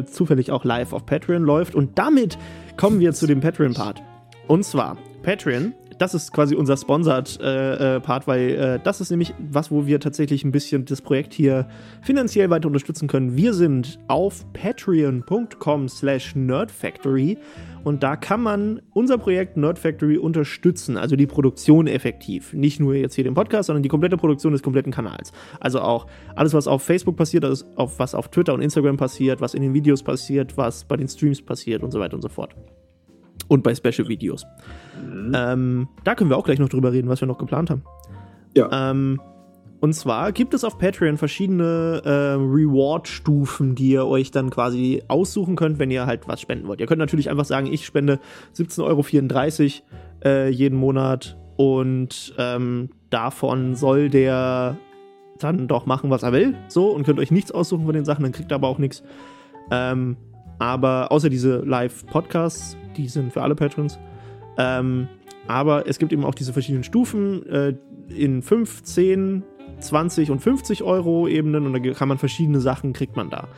zufällig auch live auf Patreon läuft. Und damit kommen wir zu dem Patreon-Part. Und zwar, Patreon, das ist quasi unser Sponsored-Part, weil das ist nämlich was, wo wir tatsächlich ein bisschen das Projekt hier finanziell weiter unterstützen können. Wir sind auf patreon.com/nerdfactory und da kann man unser Projekt Nerdfactory unterstützen, also die Produktion effektiv. Nicht nur jetzt hier den Podcast, sondern die komplette Produktion des kompletten Kanals. Also auch alles, was auf Facebook passiert, was auf Twitter und Instagram passiert, was in den Videos passiert, was bei den Streams passiert und so weiter und so fort. Und bei Special-Videos. Mhm. Da können wir auch gleich noch drüber reden, was wir noch geplant haben. Ja. Und zwar gibt es auf Patreon verschiedene Reward-Stufen, die ihr euch dann quasi aussuchen könnt, wenn ihr halt was spenden wollt. Ihr könnt natürlich einfach sagen, ich spende 17,34 € jeden Monat und davon soll der dann doch machen, was er will. So, und könnt euch nichts aussuchen von den Sachen, dann kriegt er aber auch nichts. Aber außer diese Live-Podcasts, die sind für alle Patrons. Aber es gibt eben auch diese verschiedenen Stufen in 5, 10, 20 und 50 € Ebenen und da kann man verschiedene Sachen, kriegt man da.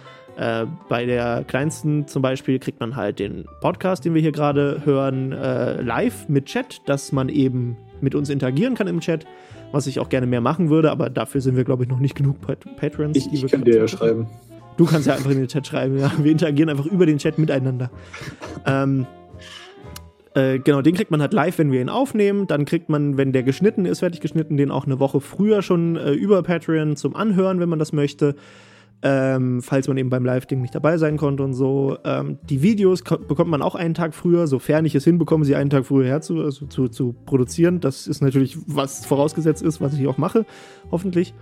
Bei der kleinsten zum Beispiel kriegt man halt den Podcast, den wir hier gerade hören, live mit Chat, dass man eben mit uns interagieren kann im Chat, was ich auch gerne mehr machen würde, aber dafür sind wir, glaube ich, noch nicht genug Patrons. Ich kann dir ja schreiben. Du kannst ja einfach in den Chat schreiben, ja. Wir interagieren einfach über den Chat miteinander. Genau, den kriegt man halt live, wenn wir ihn aufnehmen. Dann kriegt man, wenn der geschnitten ist, fertig geschnitten, den auch eine Woche früher schon über Patreon zum Anhören, wenn man das möchte. Falls man eben beim Live-Ding nicht dabei sein konnte und so. Die Videos bekommt man auch einen Tag früher, sofern ich es hinbekomme, sie einen Tag früher zu produzieren. Das ist natürlich, was vorausgesetzt ist, was ich auch mache, hoffentlich.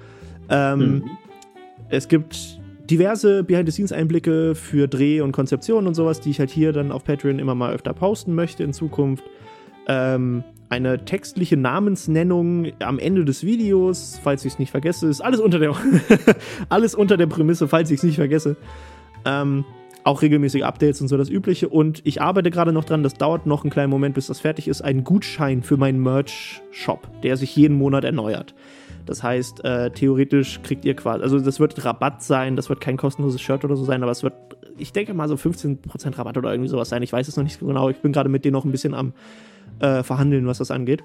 Es gibt diverse Behind-the-Scenes-Einblicke für Dreh und Konzeption und sowas, die ich halt hier dann auf Patreon immer mal öfter posten möchte in Zukunft. Eine textliche Namensnennung am Ende des Videos, falls ich es nicht vergesse. Ist alles unter der alles unter der Prämisse, falls ich es nicht vergesse. Auch regelmäßige Updates und so das Übliche. Und ich arbeite gerade noch dran, das dauert noch einen kleinen Moment, bis das fertig ist, einen Gutschein für meinen Merch-Shop, der sich jeden Monat erneuert. Das heißt, theoretisch kriegt ihr quasi, also das wird Rabatt sein, das wird kein kostenloses Shirt oder so sein, aber es wird, ich denke mal, so 15% Rabatt oder irgendwie sowas sein. Ich weiß es noch nicht genau, ich bin gerade mit denen noch ein bisschen am Verhandeln, was das angeht.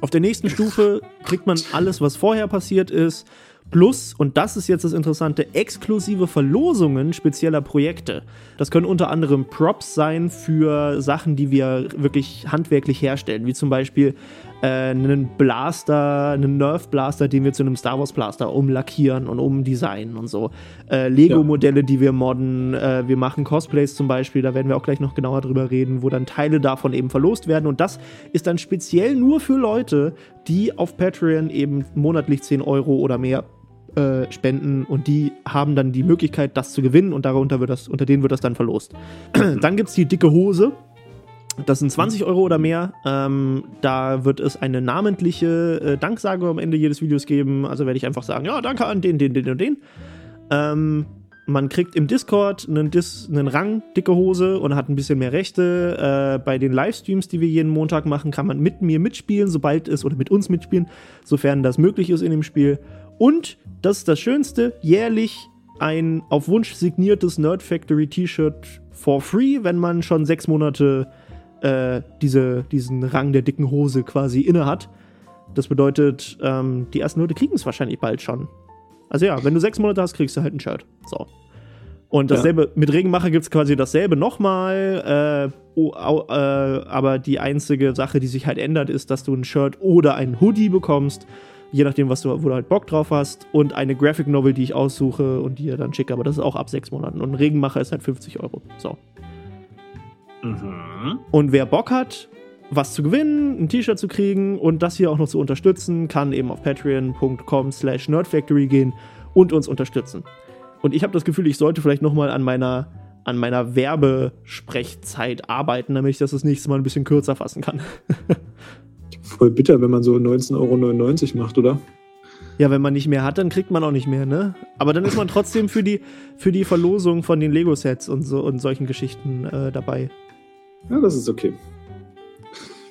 Auf der nächsten Stufe kriegt man alles, was vorher passiert ist, plus, und das ist jetzt das Interessante, exklusive Verlosungen spezieller Projekte. Das können unter anderem Props sein für Sachen, die wir wirklich handwerklich herstellen, wie zum Beispiel einen Blaster, einen Nerf-Blaster, den wir zu einem Star Wars-Blaster umlackieren und umdesignen und so. Lego-Modelle, die wir modden, wir machen Cosplays zum Beispiel, da werden wir auch gleich noch genauer drüber reden, wo dann Teile davon eben verlost werden und das ist dann speziell nur für Leute, die auf Patreon eben monatlich 10 € oder mehr spenden und die haben dann die Möglichkeit, das zu gewinnen und darunter unter denen wird das dann verlost. Dann gibt es die dicke Hose. Das sind 20 € oder mehr. Da wird es eine namentliche Danksagung am Ende jedes Videos geben. Also werde ich einfach sagen, ja, danke an den und den. Man kriegt im Discord einen Rang, dicke Hose und hat ein bisschen mehr Rechte. Bei den Livestreams, die wir jeden Montag machen, kann man mit mir mitspielen, mit uns mitspielen, sofern das möglich ist in dem Spiel. Und, das ist das Schönste, jährlich ein auf Wunsch signiertes Nerdfactory T-Shirt for free, wenn man schon 6 Monate diesen Rang der dicken Hose quasi inne hat. Das bedeutet, die ersten Leute kriegen es wahrscheinlich bald schon. Also ja, wenn du 6 Monate hast, kriegst du halt ein Shirt. So. Und dasselbe, mit Regenmacher gibt es quasi dasselbe nochmal. Aber die einzige Sache, die sich halt ändert, ist, dass du ein Shirt oder ein Hoodie bekommst. Je nachdem, wo du halt Bock drauf hast. Und eine Graphic Novel, die ich aussuche und die ihr dann schicke. Aber das ist auch ab 6 Monaten. Und Regenmacher ist halt 50 €. So. Mhm. Und wer Bock hat, was zu gewinnen, ein T-Shirt zu kriegen und das hier auch noch zu unterstützen, kann eben auf patreon.com/nerdfactory gehen und uns unterstützen. Und ich habe das Gefühl, ich sollte vielleicht nochmal an meiner an meiner Werbesprechzeit arbeiten, damit ich das nächste Mal ein bisschen kürzer fassen kann. Voll bitter, wenn man so 19,99 € macht, oder? Ja, wenn man nicht mehr hat, dann kriegt man auch nicht mehr, ne? Aber dann ist man trotzdem für die Verlosung von den Lego-Sets und so und solchen Geschichten dabei. Ja, das ist okay.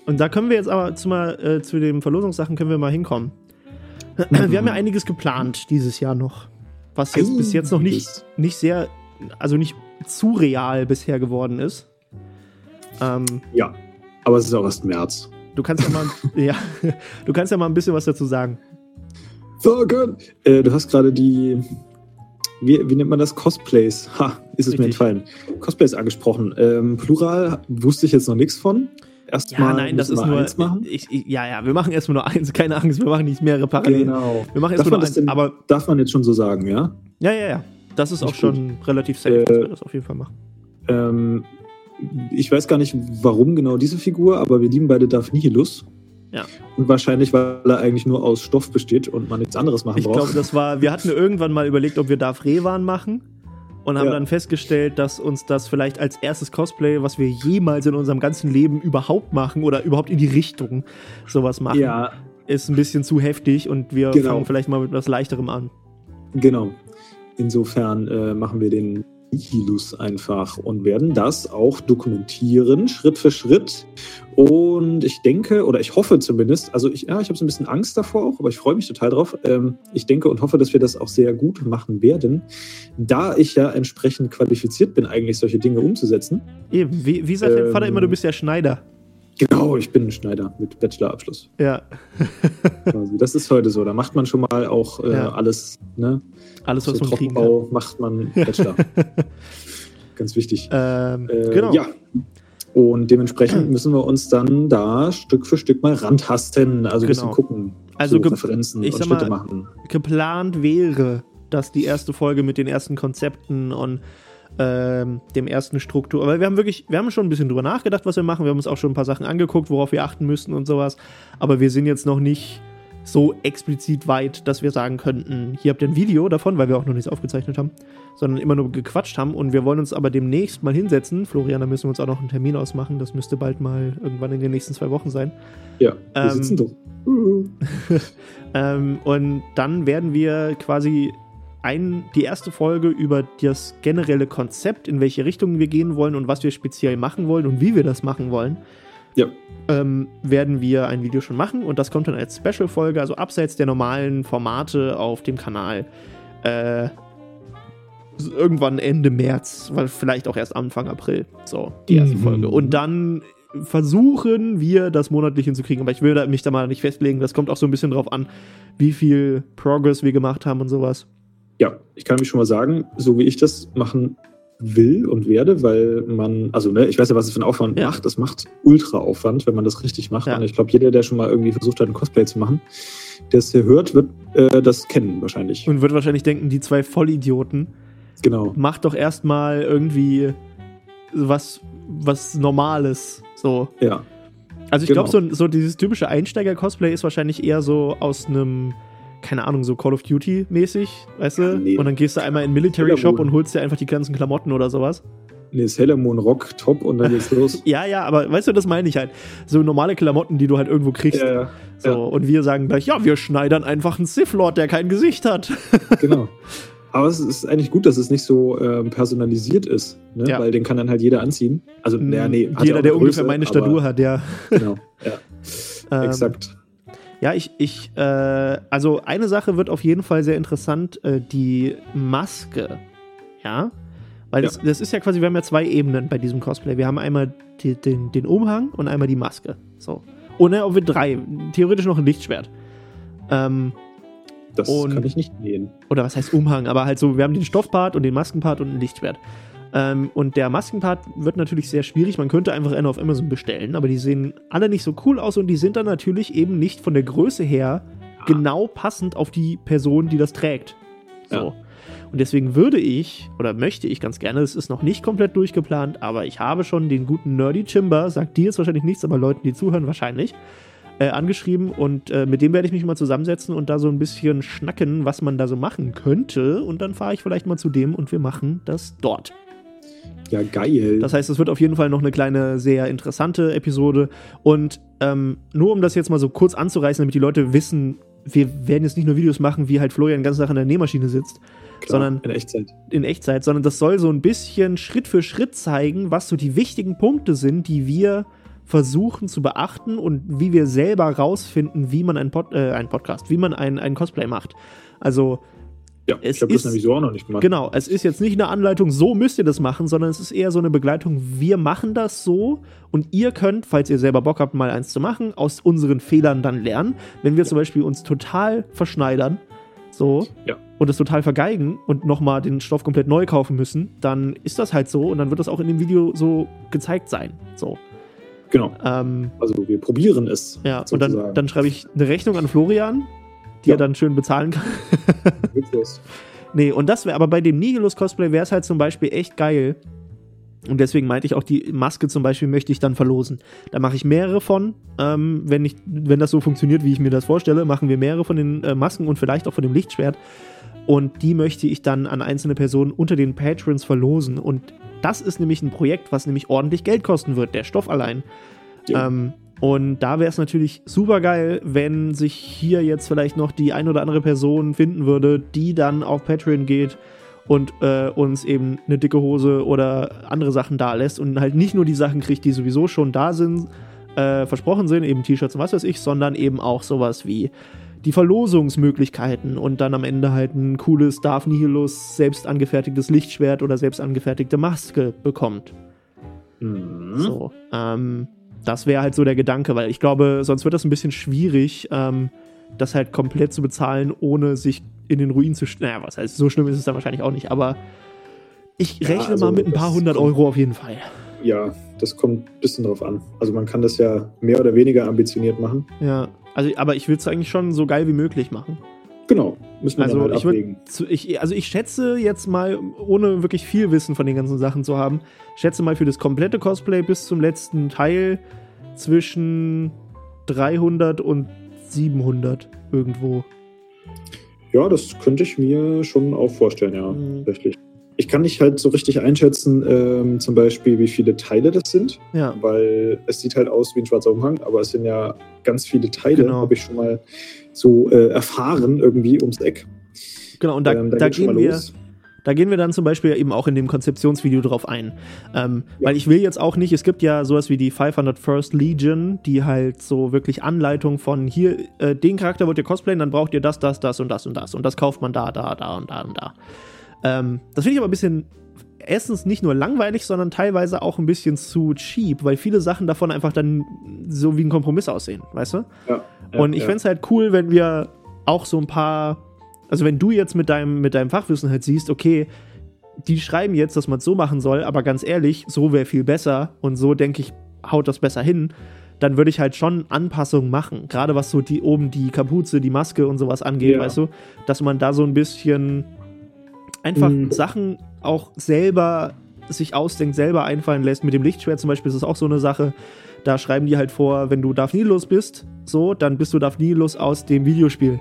Und da können wir jetzt aber zu den Verlosungssachen können wir mal hinkommen. Wir haben ja einiges geplant dieses Jahr noch, was jetzt bis jetzt noch nicht sehr, also nicht zu real bisher geworden ist. Ja, aber es ist auch erst März. Du kannst ja mal, ein bisschen was dazu sagen. So gut. Du hast gerade die, wie nennt man das? Cosplays. Ha, ist es richtig mir entfallen. Cosplays angesprochen. Plural wusste ich jetzt noch nichts von. Erstmal eins machen. Wir machen erstmal nur eins. Keine Angst, wir machen nicht mehrere parallel. Genau. Wir machen erstmal nur eins. Aber darf man jetzt schon so sagen, ja? Ja. Das ist auch schon relativ safe, dass wir das auf jeden Fall machen. Ich weiß gar nicht, warum genau diese Figur, aber wir lieben beide Darth Nihilus. Ja. Und wahrscheinlich, weil er eigentlich nur aus Stoff besteht und man nichts anderes machen braucht. Ich glaube, wir hatten irgendwann mal überlegt, ob wir Darth Revan machen und haben dann festgestellt, dass uns das vielleicht als erstes Cosplay, was wir jemals in unserem ganzen Leben überhaupt machen oder überhaupt in die Richtung sowas machen, ist ein bisschen zu heftig und wir fangen vielleicht mal mit was Leichterem an. Genau. Insofern machen wir den Nihilus einfach und werden das auch dokumentieren, Schritt für Schritt. Und ich denke, oder ich hoffe zumindest, also ich habe so ein bisschen Angst davor auch, aber ich freue mich total drauf. Ich denke und hoffe, dass wir das auch sehr gut machen werden, da ich ja entsprechend qualifiziert bin, eigentlich solche Dinge umzusetzen. Eben, wie sagt dein Vater immer, du bist ja Schneider. Genau, ich bin ein Schneider mit Bachelorabschluss. Ja. Das ist heute so. Da macht man schon mal auch alles, ne? Alles, was man kriegen kann. Macht man Bachelor. Ganz wichtig. Genau. Ja. Und dementsprechend müssen wir uns dann da Stück für Stück mal rantasten. Also ein bisschen gucken, also Referenzen und Schritte machen. Geplant wäre, dass die erste Folge mit den ersten Konzepten und dem ersten Struktur. Aber wir haben schon ein bisschen drüber nachgedacht, was wir machen. Wir haben uns auch schon ein paar Sachen angeguckt, worauf wir achten müssen und sowas. Aber wir sind jetzt noch nicht so explizit weit, dass wir sagen könnten, hier habt ihr ein Video davon, weil wir auch noch nichts aufgezeichnet haben, sondern immer nur gequatscht haben. Und wir wollen uns aber demnächst mal hinsetzen. Florian, da müssen wir uns auch noch einen Termin ausmachen. Das müsste bald mal irgendwann in den nächsten 2 Wochen sein. Ja, wir sitzen doch. Und dann werden wir quasi die erste Folge über das generelle Konzept, in welche Richtung wir gehen wollen und was wir speziell machen wollen und wie wir das machen wollen, werden wir ein Video schon machen und das kommt dann als Special-Folge, also abseits der normalen Formate auf dem Kanal. Irgendwann Ende März, weil vielleicht auch erst Anfang April, so die erste Folge. Und dann versuchen wir, das monatlich hinzukriegen, aber ich will mich da mal nicht festlegen, das kommt auch so ein bisschen drauf an, wie viel Progress wir gemacht haben und sowas. Ja, ich kann mich schon mal sagen, so wie ich das machen will und werde, weil man, also ne, ich weiß ja, was es für einen Aufwand macht, das macht Ultra-Aufwand, wenn man das richtig macht. Ja. Und ich glaube, jeder, der schon mal irgendwie versucht hat, ein Cosplay zu machen, der es hier hört, wird das kennen wahrscheinlich. Und wird wahrscheinlich denken, die 2 Vollidioten, macht doch erstmal irgendwie was Normales, so. Ja. Also ich glaube, so dieses typische Einsteiger-Cosplay ist wahrscheinlich eher so aus einem, keine Ahnung, so Call of Duty-mäßig, weißt du? Ja, nee. Und dann gehst du einmal in den Military-Shop und holst dir einfach die ganzen Klamotten oder sowas. Nee, Sailor Moon Rock, top, und dann geht's los. ja, aber weißt du, das meine ich halt. So normale Klamotten, die du halt irgendwo kriegst. Ja. So, und wir sagen gleich, ja, wir schneidern einfach einen Sith-Lord, der kein Gesicht hat. Genau. Aber es ist eigentlich gut, dass es nicht so personalisiert ist, ne? Ja. Weil den kann dann halt jeder anziehen. Also, jeder, der Größe, ungefähr meine Statur hat, ja. Genau, ja. Exakt. Ja, also eine Sache wird auf jeden Fall sehr interessant, die Maske, ja, weil das ist ja quasi, wir haben ja 2 Ebenen bei diesem Cosplay, wir haben einmal den Umhang und einmal die Maske, so, ob wir 3, theoretisch noch ein Lichtschwert, das kann ich nicht sehen. Oder was heißt Umhang, aber halt so, wir haben den Stoffpart und den Maskenpart und ein Lichtschwert. Und der Maskenpart wird natürlich sehr schwierig. Man könnte einfach eine auf Amazon bestellen, aber die sehen alle nicht so cool aus und die sind dann natürlich eben nicht von der Größe her genau passend auf die Person, die das trägt. So. Ja. Und deswegen möchte ich ganz gerne, es ist noch nicht komplett durchgeplant, aber ich habe schon den guten Nerdy Chimba, sagt dir jetzt wahrscheinlich nichts, aber Leuten, die zuhören, wahrscheinlich, angeschrieben und mit dem werde ich mich mal zusammensetzen und da so ein bisschen schnacken, was man da so machen könnte und dann fahre ich vielleicht mal zu dem und wir machen das dort. Ja, geil. Das heißt, es wird auf jeden Fall noch eine kleine, sehr interessante Episode. Und nur um das jetzt mal so kurz anzureißen, damit die Leute wissen, wir werden jetzt nicht nur Videos machen, wie halt Florian den ganzen Tag an der Nähmaschine sitzt. Klar, sondern in Echtzeit, sondern das soll so ein bisschen Schritt für Schritt zeigen, was so die wichtigen Punkte sind, die wir versuchen zu beachten und wie wir selber rausfinden, wie man einen Cosplay macht. Also ja, ich habe das nämlich so auch noch nicht gemacht. Genau, es ist jetzt nicht eine Anleitung, so müsst ihr das machen, sondern es ist eher so eine Begleitung, wir machen das so und ihr könnt, falls ihr selber Bock habt, mal eins zu machen, aus unseren Fehlern dann lernen. Wenn wir zum Beispiel uns total verschneidern, so, ja, und das total vergeigen und nochmal den Stoff komplett neu kaufen müssen, dann ist das halt so und dann wird das auch in dem Video so gezeigt sein. So. Genau. Also wir probieren es. Ja, sozusagen. Und dann schreibe ich eine Rechnung an Florian, die er dann schön bezahlen kann. Witzlos. Nee, und das wäre, aber bei dem Nihilus-Cosplay wäre es halt zum Beispiel echt geil. Und deswegen meinte ich auch, die Maske zum Beispiel möchte ich dann verlosen. Da mache ich mehrere von. Wenn das so funktioniert, wie ich mir das vorstelle, machen wir mehrere von den Masken und vielleicht auch von dem Lichtschwert. Und die möchte ich dann an einzelne Personen unter den Patrons verlosen. Und das ist nämlich ein Projekt, was nämlich ordentlich Geld kosten wird, der Stoff allein. Ja. Und da wäre es natürlich super geil, wenn sich hier jetzt vielleicht noch die ein oder andere Person finden würde, die dann auf Patreon geht und uns eben eine dicke Hose oder andere Sachen da lässt und halt nicht nur die Sachen kriegt, die sowieso schon da sind, versprochen sind, eben T-Shirts und was weiß ich, sondern eben auch sowas wie die Verlosungsmöglichkeiten und dann am Ende halt ein cooles Darth Nihilus selbst angefertigtes Lichtschwert oder selbst angefertigte Maske bekommt. Mhm. So, das wäre halt so der Gedanke, weil ich glaube, sonst wird das ein bisschen schwierig, das halt komplett zu bezahlen, ohne sich in den Ruin zu... Naja, was heißt, so schlimm ist es dann wahrscheinlich auch nicht, aber ich rechne mal mit ein paar 100 Euro auf jeden Fall. Ja, das kommt ein bisschen drauf an. Also man kann das ja mehr oder weniger ambitioniert machen. Ja, also aber ich will es eigentlich schon so geil wie möglich machen. Genau, müssen wir halt abwägen. Ich schätze jetzt mal, ohne wirklich viel Wissen von den ganzen Sachen zu haben, schätze mal für das komplette Cosplay bis zum letzten Teil zwischen 300 und 700 irgendwo. Ja, das könnte ich mir schon auch vorstellen, ja, tatsächlich. Ich kann nicht halt so richtig einschätzen, zum Beispiel, wie viele Teile das sind, ja, weil es sieht halt aus wie ein schwarzer Umhang, aber es sind ja ganz viele Teile, genau, habe ich schon mal so erfahren, irgendwie ums Eck. Genau, und da gehen wir dann zum Beispiel eben auch in dem Konzeptionsvideo drauf ein. Weil ich will jetzt auch nicht, es gibt ja sowas wie die 501st Legion, die halt so wirklich Anleitung von hier, den Charakter wollt ihr cosplayen, dann braucht ihr das, das, das und das und das. Und das kauft man da. Das finde ich aber ein bisschen, erstens nicht nur langweilig, sondern teilweise auch ein bisschen zu cheap, weil viele Sachen davon einfach dann so wie ein Kompromiss aussehen, weißt du? Ja, ja, und ich fände es halt cool, wenn wir auch so ein paar... Also wenn du jetzt mit deinem Fachwissen halt siehst, okay, die schreiben jetzt, dass man es so machen soll, aber ganz ehrlich, so wäre viel besser und so, denke ich, haut das besser hin, dann würde ich halt schon Anpassungen machen. Gerade was so die oben die Kapuze, die Maske und sowas angeht, ja, weißt du, dass man da so ein bisschen einfach Sachen auch selber sich ausdenkt, selber einfallen lässt. Mit dem Lichtschwert zum Beispiel ist es auch so eine Sache, da schreiben die halt vor, wenn du Darth Nihilus bist, so, dann bist du Darth Nihilus aus dem Videospiel,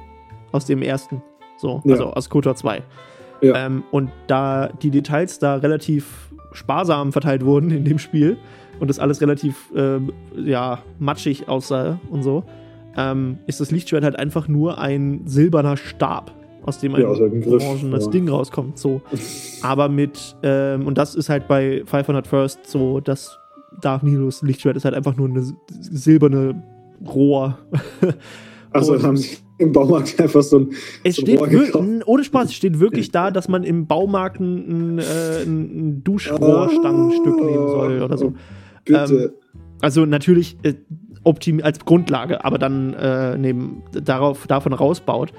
aus dem ersten. So, also aus KOTOR 2. Ja. Und da die Details da relativ sparsam verteilt wurden in dem Spiel und das alles relativ matschig aussah und so, ist das Lichtschwert halt einfach nur ein silberner Stab, aus dem ein orangenes Ding rauskommt. So. Aber und das ist halt bei 501st so, das Darth Nihilus Lichtschwert ist halt einfach nur eine silberne Rohr. Also haben sie im Baumarkt einfach ohne Spaß, es steht wirklich da, dass man im Baumarkt ein Duschrohrstangenstück nehmen soll oder so. Bitte. Also natürlich als Grundlage, aber dann davon rausbaut.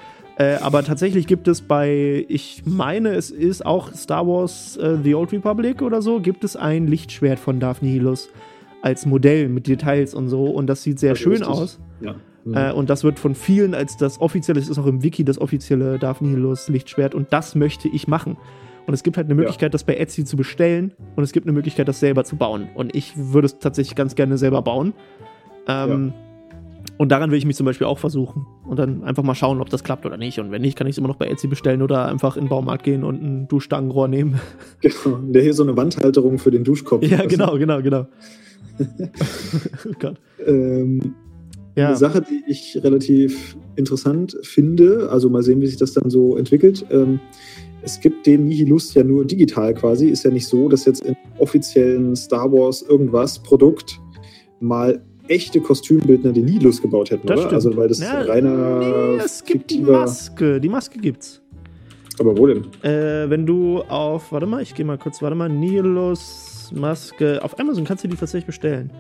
Aber tatsächlich gibt es bei, ich meine, es ist auch Star Wars The Old Republic oder so, gibt es ein Lichtschwert von Darth Nihilus als Modell mit Details und so. Und das sieht sehr schön aus. Ja. Und das wird von vielen als das offizielle, es ist auch im Wiki das offizielle Darth Nihilus Lichtschwert und das möchte ich machen. Und es gibt halt eine Möglichkeit, das bei Etsy zu bestellen und es gibt eine Möglichkeit, das selber zu bauen. Und ich würde es tatsächlich ganz gerne selber bauen. Und daran will ich mich zum Beispiel auch versuchen und dann einfach mal schauen, ob das klappt oder nicht. Und wenn nicht, kann ich es immer noch bei Etsy bestellen oder einfach in den Baumarkt gehen und ein Duschstangenrohr nehmen. Genau, der hier so eine Wandhalterung für den Duschkopf. Ja, genau. Oh Gott. Ja. Eine Sache, die ich relativ interessant finde, also mal sehen, wie sich das dann so entwickelt. Es gibt den Nihilus ja nur digital quasi. Ist ja nicht so, dass jetzt im offiziellen Star Wars irgendwas Produkt mal echte Kostümbildner den Nihilus gebaut hätten, das oder? Stimmt. Also, weil das ja, reiner. Nee, es gibt die Maske. Die Maske gibt's. Aber wo denn? Wenn du auf. Warte mal, ich gehe mal kurz. Nihilus Maske. Auf Amazon kannst du die tatsächlich bestellen.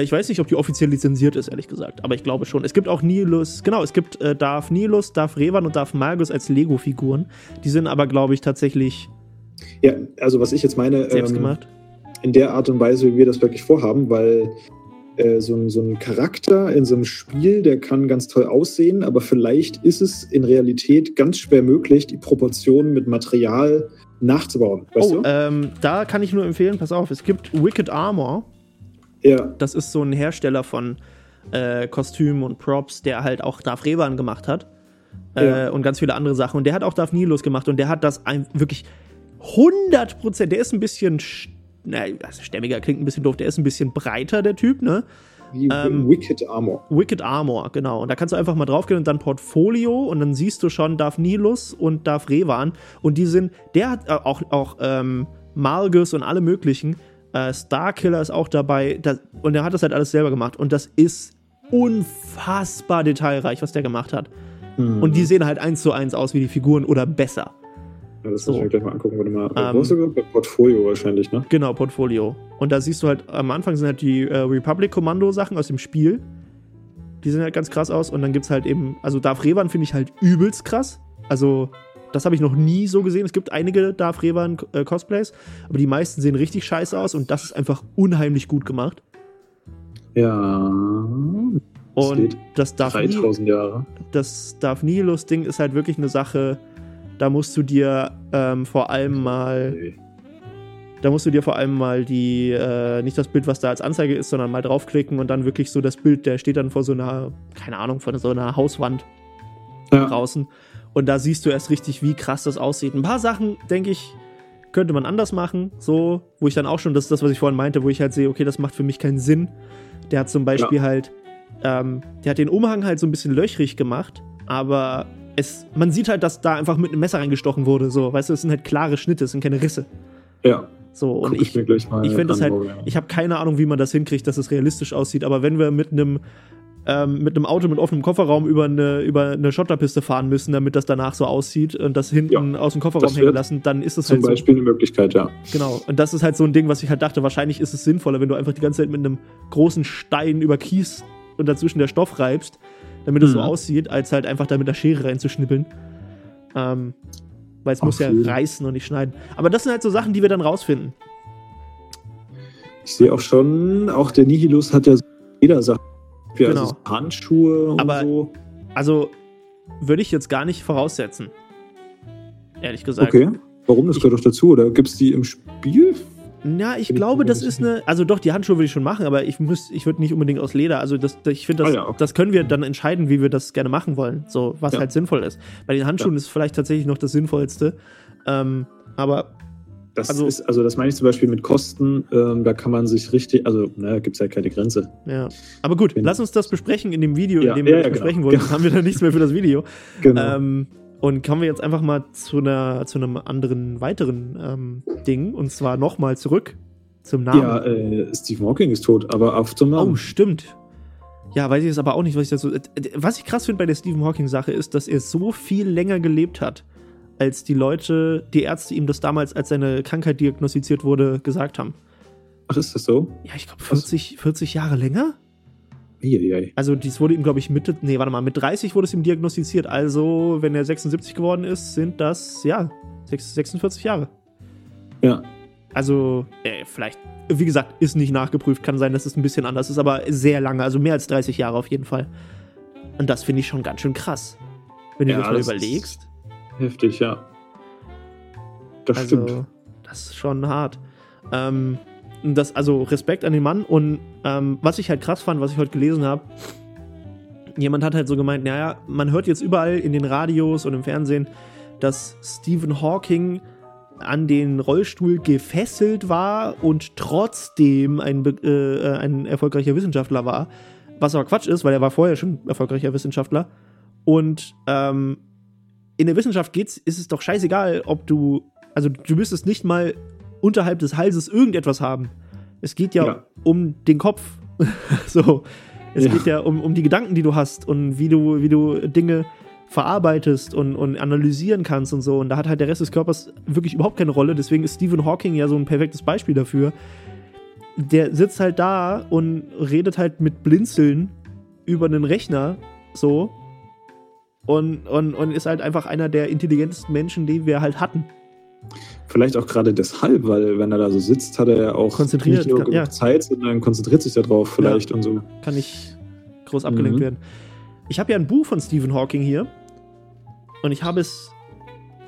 Ich weiß nicht, ob die offiziell lizenziert ist, ehrlich gesagt. Aber ich glaube schon. Es gibt auch Nihilus. Genau, es gibt Darth Nihilus, Darth Revan und Darth Malgus als Lego-Figuren. Die sind aber, glaube ich, tatsächlich. Ja, also, was ich jetzt meine. Selbst gemacht. In der Art und Weise, wie wir das wirklich vorhaben, weil. So ein Charakter in so einem Spiel, der kann ganz toll aussehen, aber vielleicht ist es in Realität ganz schwer möglich, die Proportionen mit Material nachzubauen. Weißt du? Da kann ich nur empfehlen, pass auf, es gibt Wicked Armor. Ja. Das ist so ein Hersteller von Kostümen und Props, der halt auch Darth Revan gemacht hat und ganz viele andere Sachen. Und der hat auch Darth Nihilus gemacht und der hat das wirklich 100%, der ist ein bisschen stämmiger klingt ein bisschen doof, der ist ein bisschen breiter, der Typ, ne? Wie Wicked Armor. Wicked Armor, genau. Und da kannst du einfach mal draufgehen und dann Portfolio und dann siehst du schon Darth Nihilus und Darth Revan und die sind, der hat auch Malgus und alle möglichen, Starkiller ist auch dabei und der hat das halt alles selber gemacht und das ist unfassbar detailreich, was der gemacht hat. Mhm. Und die sehen halt 1:1 aus wie die Figuren oder besser. Ja, das müssen wir gleich mal angucken, Portfolio wahrscheinlich, ne? Genau, Portfolio. Und da siehst du halt, am Anfang sind halt die Republic-Kommando-Sachen aus dem Spiel. Die sehen halt ganz krass aus. Und dann gibt's halt eben, also Darth Revan finde ich halt übelst krass. Also, das habe ich noch nie so gesehen. Es gibt einige Darth Revan-Cosplays, aber die meisten sehen richtig scheiße aus und das ist einfach unheimlich gut gemacht. Ja. Und das Darth 3000 Jahre. Das Darth Nihilus-Ding ist halt wirklich eine Sache. Da musst du dir vor allem mal die, nicht das Bild, was da als Anzeige ist, sondern mal draufklicken und dann wirklich so das Bild, der steht dann vor so einer, keine Ahnung, vor so einer Hauswand draußen. Und da siehst du erst richtig, wie krass das aussieht. Ein paar Sachen, denke ich, könnte man anders machen, so, wo ich dann auch schon, das ist das, was ich vorhin meinte, wo ich halt sehe, okay, das macht für mich keinen Sinn. Der hat zum Beispiel der hat den Umhang halt so ein bisschen löchrig gemacht, aber man sieht halt, dass da einfach mit einem Messer reingestochen wurde, so, weißt du, es sind halt klare Schnitte, es sind keine Risse. Ja. So, und ich finde das halt, ich habe keine Ahnung, wie man das hinkriegt, dass es realistisch aussieht, aber wenn wir mit einem Auto mit offenem Kofferraum über eine Schotterpiste fahren müssen, damit das danach so aussieht und das hinten aus dem Kofferraum hängen lassen, dann ist das halt so. Zum Beispiel eine Möglichkeit, ja. Genau, und das ist halt so ein Ding, was ich halt dachte, wahrscheinlich ist es sinnvoller, wenn du einfach die ganze Zeit mit einem großen Stein über Kies und dazwischen der Stoff reibst, damit es so aussieht, als halt einfach da mit der Schere reinzuschnippeln. Weil es muss ja reißen und nicht schneiden. Aber das sind halt so Sachen, die wir dann rausfinden. Ich sehe auch schon, auch der Nihilus hat ja jeder Sache. Genau. Also Handschuhe und so. Also würde ich jetzt gar nicht voraussetzen. Ehrlich gesagt. Okay. Warum? Das gehört doch dazu, oder? Gibt es die im Spiel? Na, ich glaube, das ist eine. Also doch, die Handschuhe würde ich schon machen, aber ich würde nicht unbedingt aus Leder. Also ich finde, das können wir dann entscheiden, wie wir das gerne machen wollen. So, was halt sinnvoll ist. Bei den Handschuhen ist vielleicht tatsächlich noch das Sinnvollste. Aber das ist, also das meine ich zum Beispiel mit Kosten, da kann man sich richtig, also naja, gibt es ja keine Grenze. Ja. Aber gut, lass uns das besprechen in dem Video, in dem wir das besprechen wollen. Dann haben wir dann nichts mehr für das Video. Genau. Und kommen wir jetzt einfach mal zu einem anderen, weiteren Ding. Und zwar nochmal zurück zum Namen. Ja, Stephen Hawking ist tot, aber auf zum Namen. Oh, stimmt. Ja, weiß ich jetzt aber auch nicht, was ich dazu. Was ich krass finde bei der Stephen Hawking-Sache ist, dass er so viel länger gelebt hat, als die Ärzte ihm das damals, als seine Krankheit diagnostiziert wurde, gesagt haben. Ach, ist das so? Ja, ich glaube 40 Jahre länger? Also, das wurde ihm, glaube ich, mit 30 wurde es ihm diagnostiziert. Also, wenn er 76 geworden ist, sind das, 46 Jahre. Ja. Also, vielleicht, wie gesagt, ist nicht nachgeprüft. Kann sein, dass es ein bisschen anders ist, aber sehr lange. Also, mehr als 30 Jahre auf jeden Fall. Und das finde ich schon ganz schön krass. Wenn du dir das mal überlegst. Heftig, ja. Das stimmt. Das ist schon hart. Also Respekt an den Mann und was ich halt krass fand, was ich heute gelesen habe, jemand hat halt so gemeint, naja, man hört jetzt überall in den Radios und im Fernsehen, dass Stephen Hawking an den Rollstuhl gefesselt war und trotzdem ein erfolgreicher Wissenschaftler war. Was aber Quatsch ist, weil er war vorher schon erfolgreicher Wissenschaftler. Und in der Wissenschaft ist es doch scheißegal, ob du... Also du müsstest nicht mal unterhalb des Halses irgendetwas haben. Es geht ja um den Kopf. So. Es geht ja um die Gedanken, die du hast und wie du Dinge verarbeitest und analysieren kannst und so. Und da hat halt der Rest des Körpers wirklich überhaupt keine Rolle. Deswegen ist Stephen Hawking ja so ein perfektes Beispiel dafür. Der sitzt halt da und redet halt mit Blinzeln über einen Rechner so und ist halt einfach einer der intelligentesten Menschen, die wir halt hatten. Vielleicht auch gerade deshalb, weil wenn er da so sitzt, hat er ja auch nicht nur genug Zeit, sondern konzentriert sich da drauf vielleicht und so. Kann nicht groß abgelenkt werden. Ich habe ja ein Buch von Stephen Hawking hier und ich habe es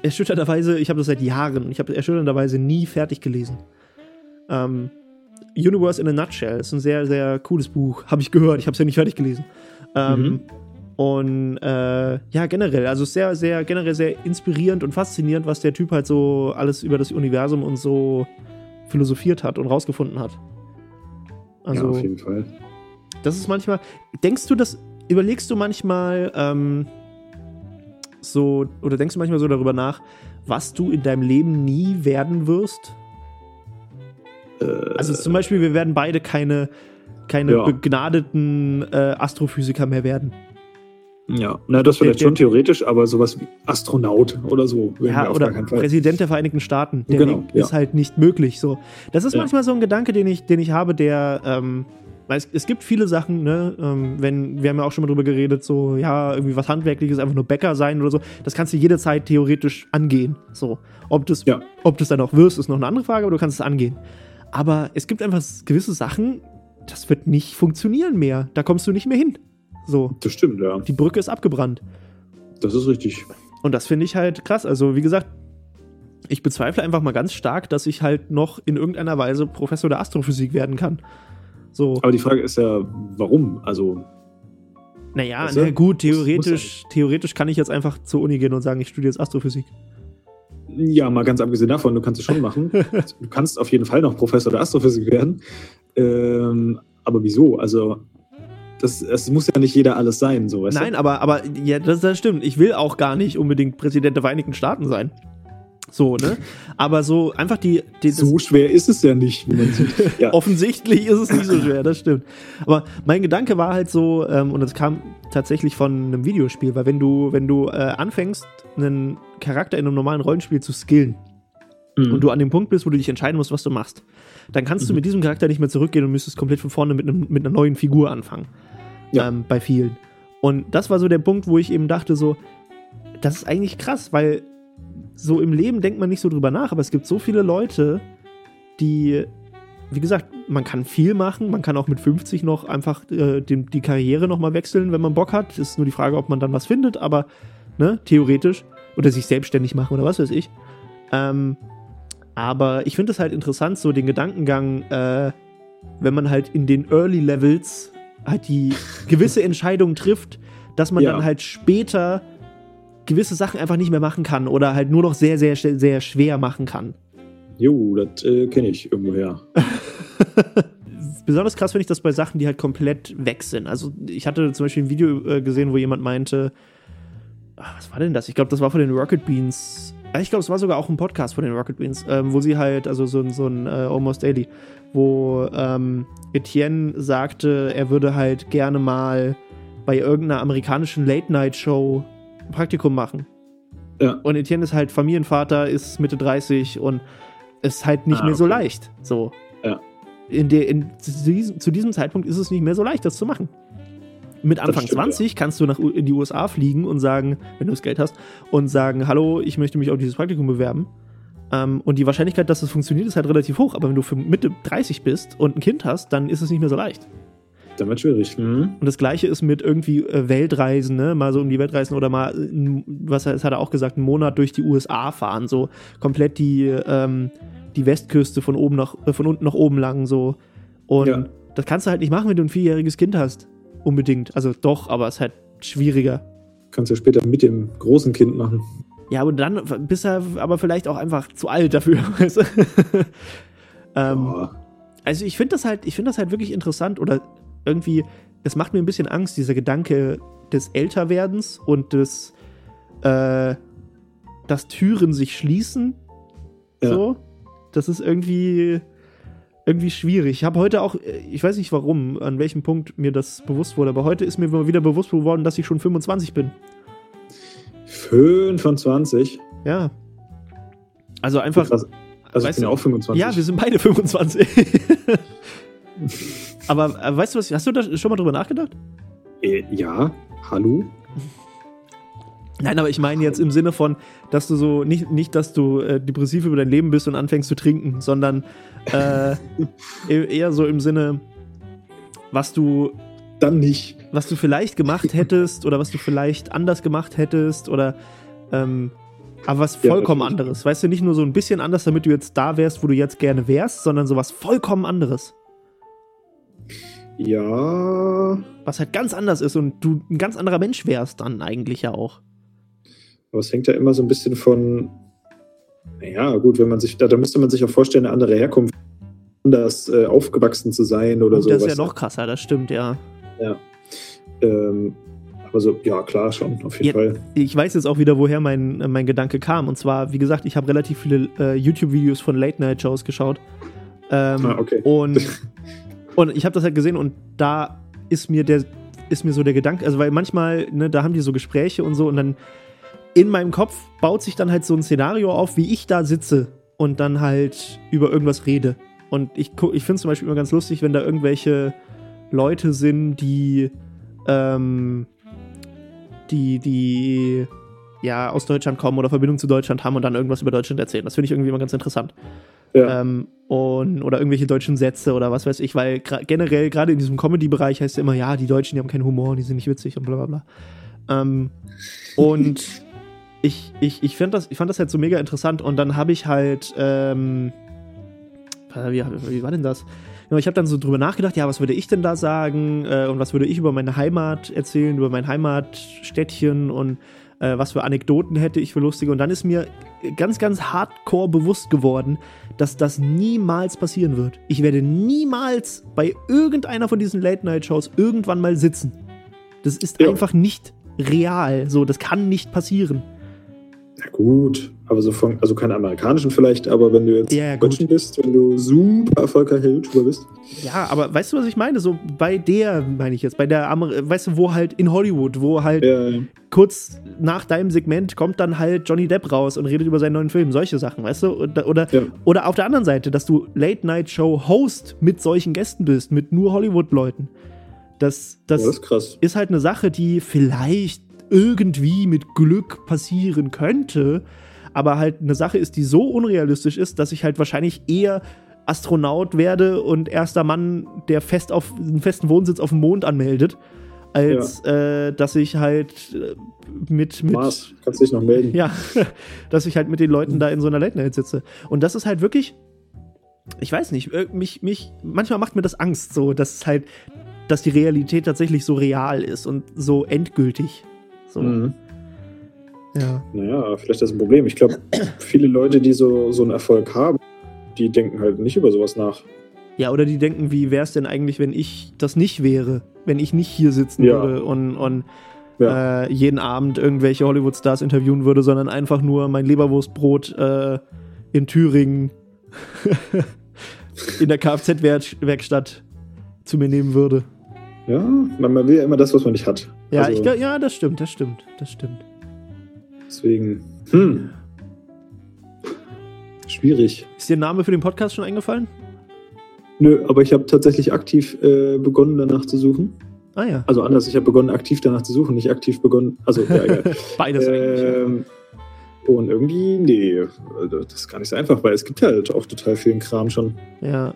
erschütternderweise, ich habe das seit Jahren, ich habe es erschütternderweise nie fertig gelesen. Universe in a Nutshell ist ein sehr, sehr cooles Buch, habe ich gehört, ich habe es ja nicht fertig gelesen. Und generell, also sehr, sehr, generell sehr inspirierend und faszinierend, was der Typ halt so alles über das Universum und so philosophiert hat und rausgefunden hat. Also, ja, auf jeden Fall. Das ist manchmal, überlegst du manchmal so, oder denkst du manchmal so darüber nach, was du in deinem Leben nie werden wirst? Also zum Beispiel, wir werden beide keine begnadeten Astrophysiker mehr werden. Ja, na, das vielleicht schon theoretisch, aber sowas wie Astronaut oder so. Ja, oder Präsident der Vereinigten Staaten. Der ist halt nicht möglich. So. Das ist manchmal so ein Gedanke, den ich habe, der, weil es gibt viele Sachen, ne, wir haben ja auch schon mal drüber geredet, so, ja, irgendwie was Handwerkliches, einfach nur Bäcker sein oder so, das kannst du jede Zeit theoretisch angehen. So. Ob das dann auch wirst, ist noch eine andere Frage, aber du kannst es angehen. Aber es gibt einfach gewisse Sachen, das wird nicht funktionieren mehr. Da kommst du nicht mehr hin. So. Das stimmt, ja. Die Brücke ist abgebrannt. Das ist richtig. Und das finde ich halt krass. Also, wie gesagt, ich bezweifle einfach mal ganz stark, dass ich halt noch in irgendeiner Weise Professor der Astrophysik werden kann. So. Aber die Frage ist ja, warum? Also. Naja, also, gut, theoretisch kann ich jetzt einfach zur Uni gehen und sagen, ich studiere jetzt Astrophysik. Ja, mal ganz abgesehen davon, du kannst es schon machen. Du kannst auf jeden Fall noch Professor der Astrophysik werden. Aber wieso? Also, es muss ja nicht jeder alles sein. So, weißt du? Nein, aber ja, das stimmt. Ich will auch gar nicht unbedingt Präsident der Vereinigten Staaten sein. So, ne? Aber so einfach so schwer ist es ja nicht. Wie man sieht. Ja. Offensichtlich ist es nicht so schwer, das stimmt. Aber mein Gedanke war halt so, und das kam tatsächlich von einem Videospiel, weil wenn du anfängst, einen Charakter in einem normalen Rollenspiel zu skillen, und du an dem Punkt bist, wo du dich entscheiden musst, was du machst, dann kannst du mit diesem Charakter nicht mehr zurückgehen und müsstest komplett von vorne mit einer neuen Figur anfangen. Ja. Bei vielen. Und das war so der Punkt, wo ich eben dachte so, das ist eigentlich krass, weil so im Leben denkt man nicht so drüber nach, aber es gibt so viele Leute, die, wie gesagt, man kann viel machen, man kann auch mit 50 noch einfach die Karriere nochmal wechseln, wenn man Bock hat. Ist nur die Frage, ob man dann was findet, aber ne, theoretisch, oder sich selbstständig machen oder was weiß ich. Aber ich finde es halt interessant, so den Gedankengang, wenn man halt in den Early Levels halt die gewisse Entscheidung trifft, dass man dann halt später gewisse Sachen einfach nicht mehr machen kann oder halt nur noch sehr, sehr, sehr schwer machen kann. Jo, das kenne ich irgendwoher. Besonders krass finde ich das bei Sachen, die halt komplett weg sind. Also ich hatte zum Beispiel ein Video gesehen, wo jemand meinte, was war denn das? Ich glaube, das war von den Rocket Beans. Ich glaube, es war sogar auch ein Podcast von den Rocket Beans, wo sie halt, also so ein Almost Daily, wo Etienne sagte, er würde halt gerne mal bei irgendeiner amerikanischen Late-Night-Show ein Praktikum machen. Ja. Und Etienne ist halt Familienvater, ist Mitte 30 und ist halt nicht mehr so leicht. So. Ja. Zu diesem Zeitpunkt ist es nicht mehr so leicht, das zu machen. Mit Anfang 20 kannst du in die USA fliegen und sagen, wenn du das Geld hast, und sagen, hallo, ich möchte mich auf dieses Praktikum bewerben. Und die Wahrscheinlichkeit, dass das funktioniert, ist halt relativ hoch. Aber wenn du für Mitte 30 bist und ein Kind hast, dann ist es nicht mehr so leicht. Dann wird es schwierig. Mhm. Und das Gleiche ist mit irgendwie Weltreisen, ne? Mal so um die Welt reisen oder mal, das hat er auch gesagt, einen Monat durch die USA fahren. So komplett die Westküste von unten nach oben lang. So. Und das kannst du halt nicht machen, wenn du ein vierjähriges Kind hast. unbedingt. Also doch, aber es ist halt schwieriger. Kannst du ja später mit dem großen Kind machen. Ja, und dann bist du aber vielleicht auch einfach zu alt dafür. Weißt du? Also ich finde das halt wirklich interessant oder irgendwie, es macht mir ein bisschen Angst, dieser Gedanke des Älterwerdens und des, dass Türen sich schließen. Ja. So. Das ist irgendwie schwierig. Ich habe heute auch, ich weiß nicht warum, an welchem Punkt mir das bewusst wurde, aber heute ist mir wieder bewusst geworden, dass ich schon 25 bin. 25? Ja. Also einfach... Krass. Also ich bin ja auch 25. Ja, wir sind beide 25. aber weißt du was, hast du da schon mal drüber nachgedacht? Ja, hallo? Nein, aber ich meine jetzt im Sinne von, dass du so, nicht dass du depressiv über dein Leben bist und anfängst zu trinken, sondern eher so im Sinne, was du dann nicht, was du vielleicht gemacht hättest oder was du vielleicht anders gemacht hättest oder aber was vollkommen anderes. Weißt du, nicht nur so ein bisschen anders, damit du jetzt da wärst, wo du jetzt gerne wärst, sondern sowas vollkommen anderes. Ja. Was halt ganz anders ist und du ein ganz anderer Mensch wärst dann eigentlich ja auch. Aber es hängt ja immer so ein bisschen von, naja, gut, wenn man sich, da müsste man sich auch vorstellen, eine andere Herkunft, anders aufgewachsen zu sein oder sowas. Das ist ja noch krasser, das stimmt, ja. Ja. Also, ja, klar, schon, auf jeden Fall. Ich weiß jetzt auch wieder, woher mein Gedanke kam. Und zwar, wie gesagt, ich habe relativ viele YouTube-Videos von Late-Night-Shows geschaut. Okay. Und ich habe das halt gesehen und da ist mir so der Gedanke, also weil manchmal, ne, da haben die so Gespräche und so und dann in meinem Kopf baut sich dann halt so ein Szenario auf, wie ich da sitze und dann halt über irgendwas rede. Und ich finde es zum Beispiel immer ganz lustig, wenn da irgendwelche Leute sind, die ja aus Deutschland kommen oder Verbindung zu Deutschland haben und dann irgendwas über Deutschland erzählen. Das finde ich irgendwie immer ganz interessant. Ja. Oder irgendwelche deutschen Sätze oder was weiß ich, weil generell gerade in diesem Comedy-Bereich heißt es immer, ja, die Deutschen, die haben keinen Humor, die sind nicht witzig und bla bla bla. Und ich fand das halt so mega interessant und dann habe ich halt wie war denn das? Ich habe dann so drüber nachgedacht, ja, was würde ich denn da sagen und was würde ich über meine Heimat erzählen, über mein Heimatstädtchen und was für Anekdoten hätte ich für lustige. Und dann ist mir ganz, ganz hardcore bewusst geworden, dass das niemals passieren wird. Ich werde niemals bei irgendeiner von diesen Late-Night-Shows irgendwann mal sitzen. Das ist einfach nicht real. So, das kann nicht passieren. Na gut, aber so also keine amerikanischen vielleicht, aber wenn du jetzt Deutschen bist, wenn du super erfolgreicher YouTuber bist. Ja, aber weißt du, was ich meine? So weißt du, wo halt in Hollywood, wo halt kurz nach deinem Segment kommt dann halt Johnny Depp raus und redet über seinen neuen Film, solche Sachen, weißt du? Oder auf der anderen Seite, dass du Late-Night-Show-Host mit solchen Gästen bist, mit nur Hollywood-Leuten. Das ist krass. Ist halt eine Sache, die vielleicht irgendwie mit Glück passieren könnte, aber halt eine Sache ist, die so unrealistisch ist, dass ich halt wahrscheinlich eher Astronaut werde und erster Mann, der einen festen Wohnsitz auf dem Mond anmeldet, als dass ich halt mit Mars, kannst dich noch melden. Ja, dass ich halt mit den Leuten da in so einer Late Night sitze. Und das ist halt wirklich, ich weiß nicht, manchmal macht mir das Angst, so, dass die Realität tatsächlich so real ist und so endgültig. So. Mhm. Ja. Naja, vielleicht ist das ein Problem. Ich glaube, viele Leute, die so einen Erfolg haben, die denken halt nicht über sowas nach. Ja, oder die denken, wie wäre es denn eigentlich, wenn ich das nicht wäre? Wenn ich nicht hier sitzen würde und jeden Abend irgendwelche Hollywood-Stars interviewen würde, sondern einfach nur mein Leberwurstbrot in Thüringen in der Kfz-Werkstatt zu mir nehmen würde. Ja, man will ja immer das, was man nicht hat. Ja, also, ich glaube, ja, das stimmt. Deswegen, schwierig. Ist dir ein Name für den Podcast schon eingefallen? Nö, aber ich habe tatsächlich aktiv begonnen, danach zu suchen. Ah ja. Also anders, ich habe begonnen, aktiv danach zu suchen, nicht aktiv begonnen, also ja, egal. Beides eigentlich. Ja. Und irgendwie, das ist gar nicht so einfach, weil es gibt halt auch total vielen Kram schon. Ja.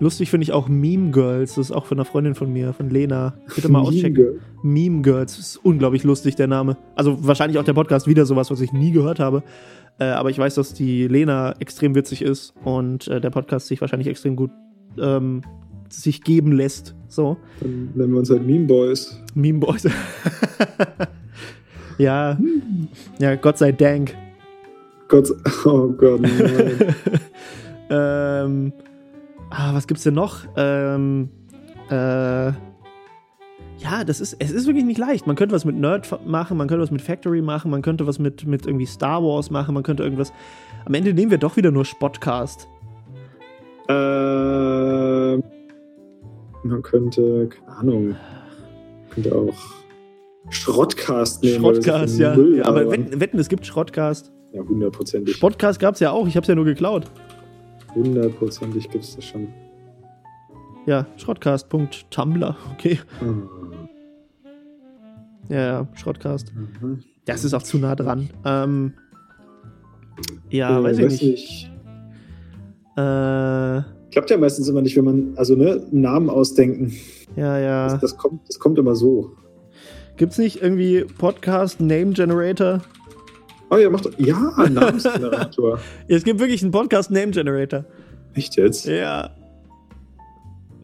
Lustig finde ich auch Meme Girls, das ist auch von einer Freundin von mir, von Lena. Bitte mal auschecken. Meme Girls, ist unglaublich lustig, der Name. Also wahrscheinlich auch der Podcast wieder sowas, was ich nie gehört habe. Aber ich weiß, dass die Lena extrem witzig ist und der Podcast sich wahrscheinlich extrem gut sich geben lässt. So. Dann nennen wir uns halt Meme Boys. Meme Boys. Ja. Ja, Gott sei Dank. Oh Gott, nein. Was gibt's denn noch? Ja, es ist wirklich nicht leicht. Man könnte was mit Nerd machen, man könnte was mit Factory machen, man könnte was mit irgendwie Star Wars machen, man könnte irgendwas. Am Ende nehmen wir doch wieder nur Spotcast. Man könnte, keine Ahnung, könnte auch Schrottcast nehmen. Schrottcast, ja. Müll, ja. Aber wetten, es gibt Schrottcast. Ja, 100%. Spotcast gab's ja auch, ich hab's ja nur geklaut. 100%, gibt's das schon. Ja, Schrottcast.tumblr, okay. Mhm. Ja, Schrottcast. Mhm. Das ist auch zu nah dran. Weiß ich nicht. Klappt ja meistens immer nicht, wenn man, einen Namen ausdenken. Ja, ja. Das kommt immer so. Gibt's nicht irgendwie Podcast Name Generator? Oh ja, Namensgenerator. Es gibt wirklich einen Podcast Name Generator. Echt jetzt? Ja.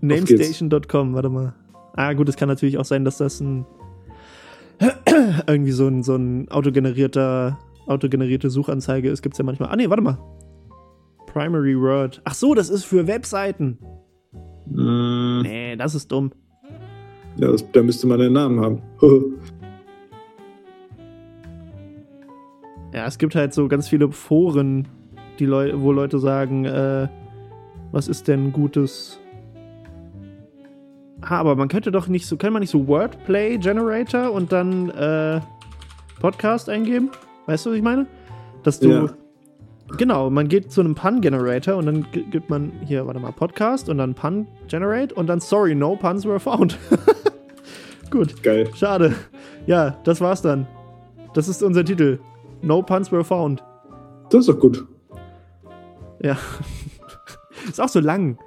Namestation.com, warte mal. Ah, gut, es kann natürlich auch sein, dass das ein irgendwie so ein autogenerierte Suchanzeige ist. Gibt's ja manchmal. Ah, nee, warte mal. Primary Word. Ach so, das ist für Webseiten. Nee, das ist dumm. Ja, da müsste man einen Namen haben. Ja, es gibt halt so ganz viele Foren, wo Leute sagen, was ist denn Gutes? Aber man könnte doch nicht so, kann man nicht so Wordplay Generator und dann Podcast eingeben? Weißt du, was ich meine? Dass du... Ja. Genau, man geht zu einem Pun-Generator und dann gibt man hier, warte mal, Podcast und dann Pun-Generate und dann sorry, no puns were found. Gut. Geil. Schade. Ja, das war's dann. Das ist unser Titel. No puns were found. Das ist doch gut. Ja. Ist auch so lang.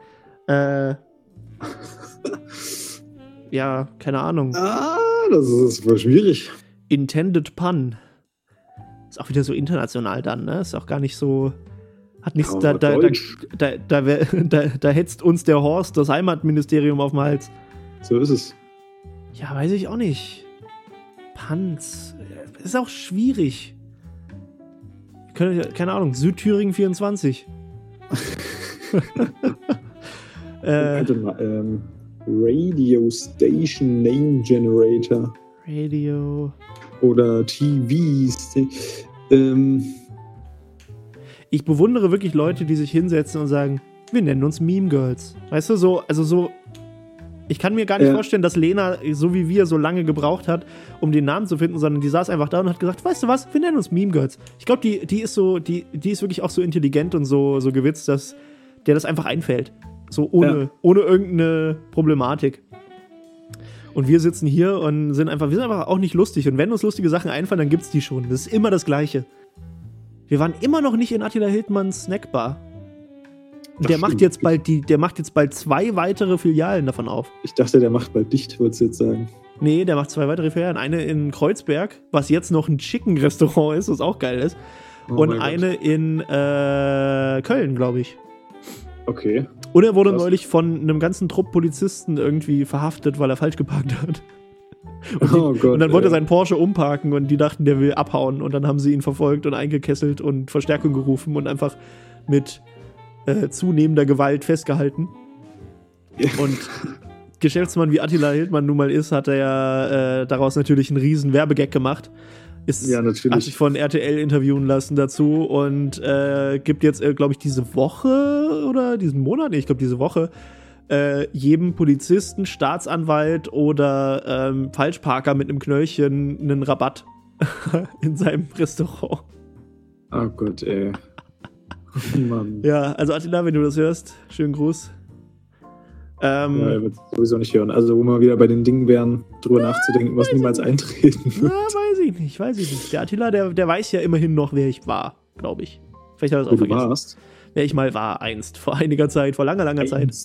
Ja, keine Ahnung. Ah, das ist wohl schwierig. Intended pun. Ist auch wieder so international dann, ne? Ist auch gar nicht so... Hat nichts... Ja, da hetzt uns der Horst das Heimatministerium auf den Hals. So ist es. Ja, weiß ich auch nicht. Panz. Ist auch schwierig. Keine Ahnung, Südthüringen 24. Warte mal, Radio Station Name Generator. Radio... Oder TVs. Ich bewundere wirklich Leute, die sich hinsetzen und sagen, wir nennen uns Meme Girls. Weißt du, ich kann mir gar nicht vorstellen, dass Lena, so wie wir, so lange gebraucht hat, um den Namen zu finden, sondern die saß einfach da und hat gesagt, weißt du was, wir nennen uns Meme Girls. Ich glaube, die ist wirklich auch so intelligent und so gewitzt, dass der das einfach einfällt. So ohne irgendeine Problematik. Und wir sitzen hier und wir sind einfach auch nicht lustig. Und wenn uns lustige Sachen einfallen, dann gibt's die schon. Das ist immer das Gleiche. Wir waren immer noch nicht in Attila Hildmanns Snackbar. Der macht jetzt bald 2 weitere Filialen davon auf. Ich dachte, der macht bald dicht, wolltest du jetzt sagen. Nee, der macht 2 weitere Filialen. Eine in Kreuzberg, was jetzt noch ein Chicken-Restaurant ist, was auch geil ist. Und eine in Köln, glaube ich. Okay. Und er wurde neulich von einem ganzen Trupp Polizisten irgendwie verhaftet, weil er falsch geparkt hat. Und dann wollte er seinen Porsche umparken und die dachten, der will abhauen. Und dann haben sie ihn verfolgt und eingekesselt und Verstärkung gerufen und einfach mit zunehmender Gewalt festgehalten. Ja. Und Geschäftsmann wie Attila Hildmann nun mal ist, hat er ja daraus natürlich einen riesen Werbegag gemacht. Hat sich von RTL interviewen lassen dazu und gibt jetzt, glaube ich, diese Woche oder diesen Monat, diese Woche, jedem Polizisten, Staatsanwalt oder Falschparker mit einem Knöllchen einen Rabatt in seinem Restaurant. Oh Gott, ey. Oh Mann. Ja, also Attila, wenn du das hörst, schönen Gruß. Ja, er wird sowieso nicht hören. Also, wo wir wieder bei den Dingen wären, drüber nachzudenken, was niemals eintreten wird. Ja, weiß ich nicht. Der Attila, der weiß ja immerhin noch, wer ich war, glaube ich. Vielleicht hat er es auch vergessen. Warst? Wer ich mal war, einst. Vor einiger Zeit, vor langer Zeit.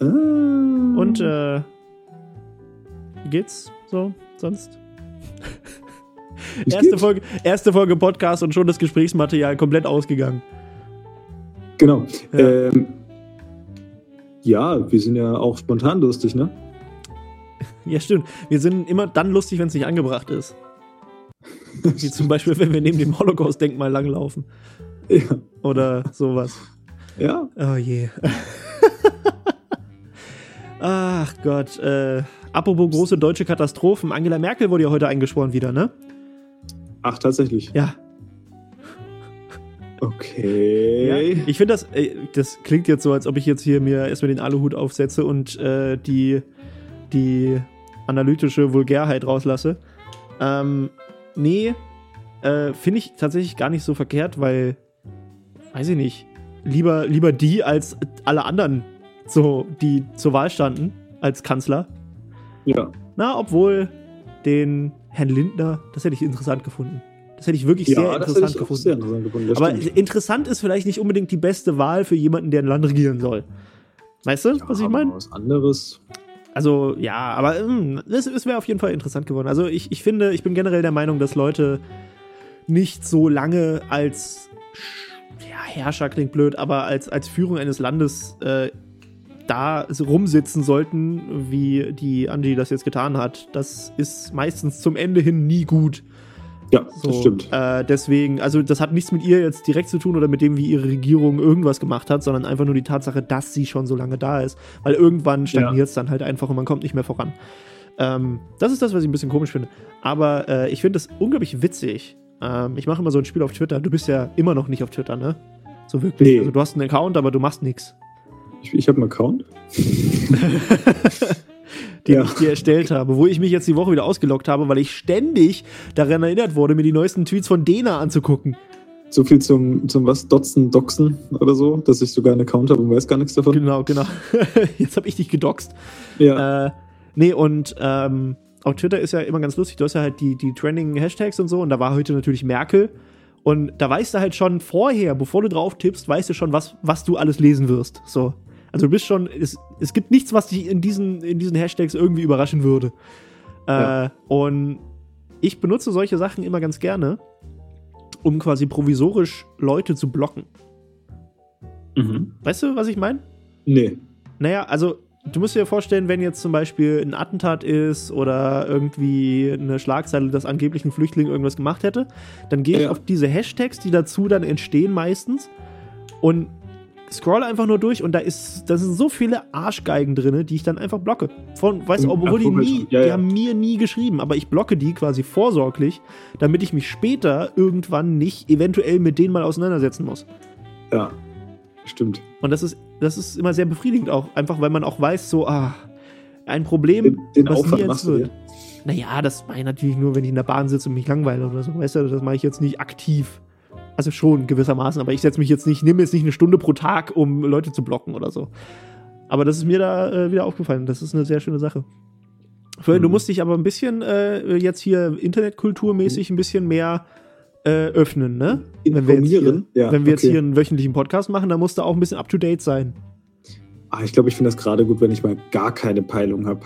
Und, wie geht's so sonst? Erste Folge Podcast und schon das Gesprächsmaterial komplett ausgegangen. Genau. Ja, wir sind ja auch spontan lustig, ne? Ja, stimmt. Wir sind immer dann lustig, wenn es nicht angebracht ist. Wie zum Beispiel, wenn wir neben dem Holocaust-Denkmal langlaufen. Ja. Oder sowas. Ja. Oh je. Ach Gott. Apropos große deutsche Katastrophen. Angela Merkel wurde ja heute eingeschworen wieder, ne? Ach, tatsächlich? Ja. Okay. Ja, ich finde das klingt jetzt so, als ob ich jetzt hier mir erstmal den Aluhut aufsetze und die analytische Vulgärheit rauslasse. Finde ich tatsächlich gar nicht so verkehrt, weil, weiß ich nicht, lieber die als alle anderen, so, die zur Wahl standen als Kanzler. Ja. Na, obwohl den Herrn Lindner, das hätte ich interessant gefunden. Das hätte ich wirklich sehr interessant gefunden. Aber interessant ist vielleicht nicht unbedingt die beste Wahl für jemanden, der ein Land regieren soll. Weißt du, ja, was ich meine? Was anderes. Also, ja, aber es wäre auf jeden Fall interessant geworden. Also, ich finde, ich bin generell der Meinung, dass Leute nicht so lange als Herrscher klingt blöd, aber als Führung eines Landes da rumsitzen sollten, wie die Angie das jetzt getan hat. Das ist meistens zum Ende hin nie gut. Ja, so, das stimmt. Deswegen, also das hat nichts mit ihr jetzt direkt zu tun oder mit dem, wie ihre Regierung irgendwas gemacht hat, sondern einfach nur die Tatsache, dass sie schon so lange da ist. Weil irgendwann stagniert es dann halt einfach und man kommt nicht mehr voran. Das ist das, was ich ein bisschen komisch finde. Aber ich finde das unglaublich witzig. Ich mache immer so ein Spiel auf Twitter. Du bist ja immer noch nicht auf Twitter, ne? So wirklich. Nee. Also du hast einen Account, aber du machst nichts. Ich habe einen Account? den ich dir erstellt habe, wo ich mich jetzt die Woche wieder ausgeloggt habe, weil ich ständig daran erinnert wurde, mir die neuesten Tweets von Dena anzugucken. So viel zum was? Dotzen, Doxen oder so? Dass ich sogar einen Account habe und weiß gar nichts davon? Genau. Jetzt habe ich dich gedoxt. Ja. Auf Twitter ist ja immer ganz lustig, du hast ja halt die trending Hashtags und so und da war heute natürlich Merkel und da weißt du halt schon vorher, bevor du drauf tippst, weißt du schon, was du alles lesen wirst, so. Also du bist schon, es gibt nichts, was dich in diesen Hashtags irgendwie überraschen würde. Und ich benutze solche Sachen immer ganz gerne, um quasi provisorisch Leute zu blocken. Mhm. Weißt du, was ich meine? Nee. Naja, also du musst dir vorstellen, wenn jetzt zum Beispiel ein Attentat ist oder irgendwie eine Schlagzeile, dass angeblich ein Flüchtling irgendwas gemacht hätte, dann gehe ich auf diese Hashtags, die dazu dann entstehen meistens und scroll einfach nur durch und da sind so viele Arschgeigen drin, die ich dann einfach blocke. Die haben mir nie geschrieben, aber ich blocke die quasi vorsorglich, damit ich mich später irgendwann nicht eventuell mit denen mal auseinandersetzen muss. Ja, stimmt. Und das ist immer sehr befriedigend auch, einfach weil man auch weiß, so, ein Problem, den was Aufwand machst du dir? Naja, das mache ich natürlich nur, wenn ich in der Bahn sitze und mich langweile oder so, weißt du, das mache ich jetzt nicht aktiv. Also schon gewissermaßen, aber ich setze mich jetzt nicht, nehme jetzt nicht eine Stunde pro Tag, um Leute zu blocken oder so. Aber das ist mir da wieder aufgefallen. Das ist eine sehr schöne Sache. Florian, du musst dich aber ein bisschen jetzt hier internetkulturmäßig ein bisschen mehr öffnen, ne? Informieren. Wenn wir jetzt hier einen wöchentlichen Podcast machen, dann musst du auch ein bisschen up-to-date sein. Ich glaube, ich finde das gerade gut, wenn ich mal gar keine Peilung habe.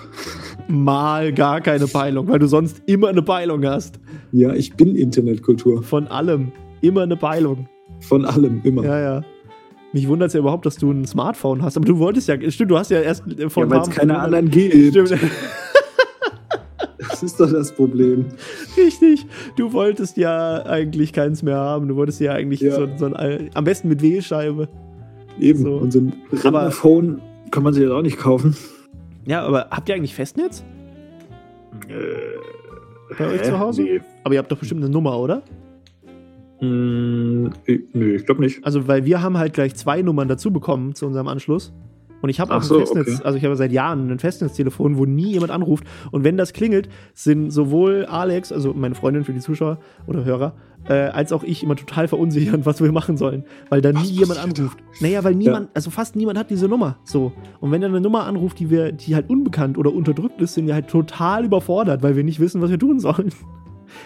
Mal gar keine Peilung, weil du sonst immer eine Peilung hast. Ja, ich bin Internetkultur. Von allem. Immer eine Peilung. Von allem, immer. Ja. Mich wundert es ja überhaupt, dass du ein Smartphone hast. Aber du wolltest ja... Stimmt, du hast ja erst... Weil es keine anderen gibt. Stimmt. Das ist doch das Problem. Richtig. Du wolltest ja eigentlich keins mehr haben. Du wolltest ja eigentlich so ein... Am besten mit Wählscheibe. Eben. So. Und so ein Rentnerphone kann man sich jetzt auch nicht kaufen. Ja, aber habt ihr eigentlich Festnetz? Bei euch zu Hause? Nee. Aber ihr habt doch bestimmt eine Nummer, oder? Nö, ich glaube nicht. Also, weil wir haben halt gleich 2 Nummern dazu bekommen zu unserem Anschluss. Und ich habe auch ein Festnetz, okay. Also ich habe seit Jahren ein Festnetztelefon, wo nie jemand anruft. Und wenn das klingelt, sind sowohl Alex, also meine Freundin für die Zuschauer oder Hörer, als auch ich immer total verunsichert, was wir machen sollen. Weil da nie jemand anruft. Naja, weil niemand, also fast niemand hat diese Nummer. So. Und wenn dann eine Nummer anruft, die halt unbekannt oder unterdrückt ist, sind wir halt total überfordert, weil wir nicht wissen, was wir tun sollen.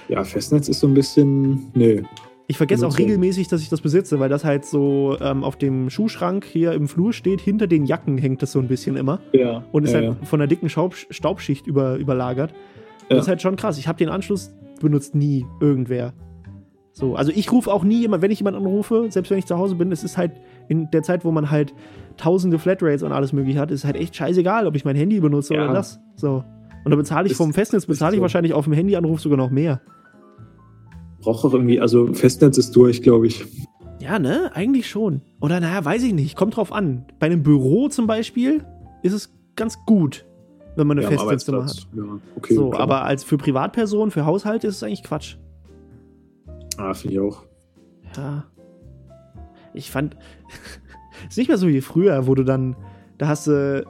Ja, Festnetz ist so ein bisschen. Nee. Ich vergesse auch regelmäßig, dass ich das besitze, weil das halt so auf dem Schuhschrank hier im Flur steht. Hinter den Jacken hängt das so ein bisschen immer. Ja. Und ist halt von einer dicken Staubschicht überlagert. Ja. Das ist halt schon krass. Ich habe den Anschluss benutzt nie irgendwer. So, also ich rufe auch nie jemand, wenn ich jemanden anrufe, selbst wenn ich zu Hause bin. Es ist halt, in der Zeit, wo man halt tausende Flatrates und alles mögliche hat, ist halt echt scheißegal, ob ich mein Handy benutze oder das. So. Und da bezahle ich vom Festnetz, bezahle ich wahrscheinlich auf dem Handyanruf sogar noch mehr. Brauche auch irgendwie, also Festnetz ist durch, glaube ich. Ja, ne? Eigentlich schon. Oder naja, weiß ich nicht. Kommt drauf an. Bei einem Büro zum Beispiel ist es ganz gut, wenn man eine Festnetznummer hat. Ja, okay, so, aber als für Privatpersonen, für Haushalte ist es eigentlich Quatsch. Ah, finde ich auch. Ja. Ich fand, ist nicht mehr so wie früher, wo du dann, da hast du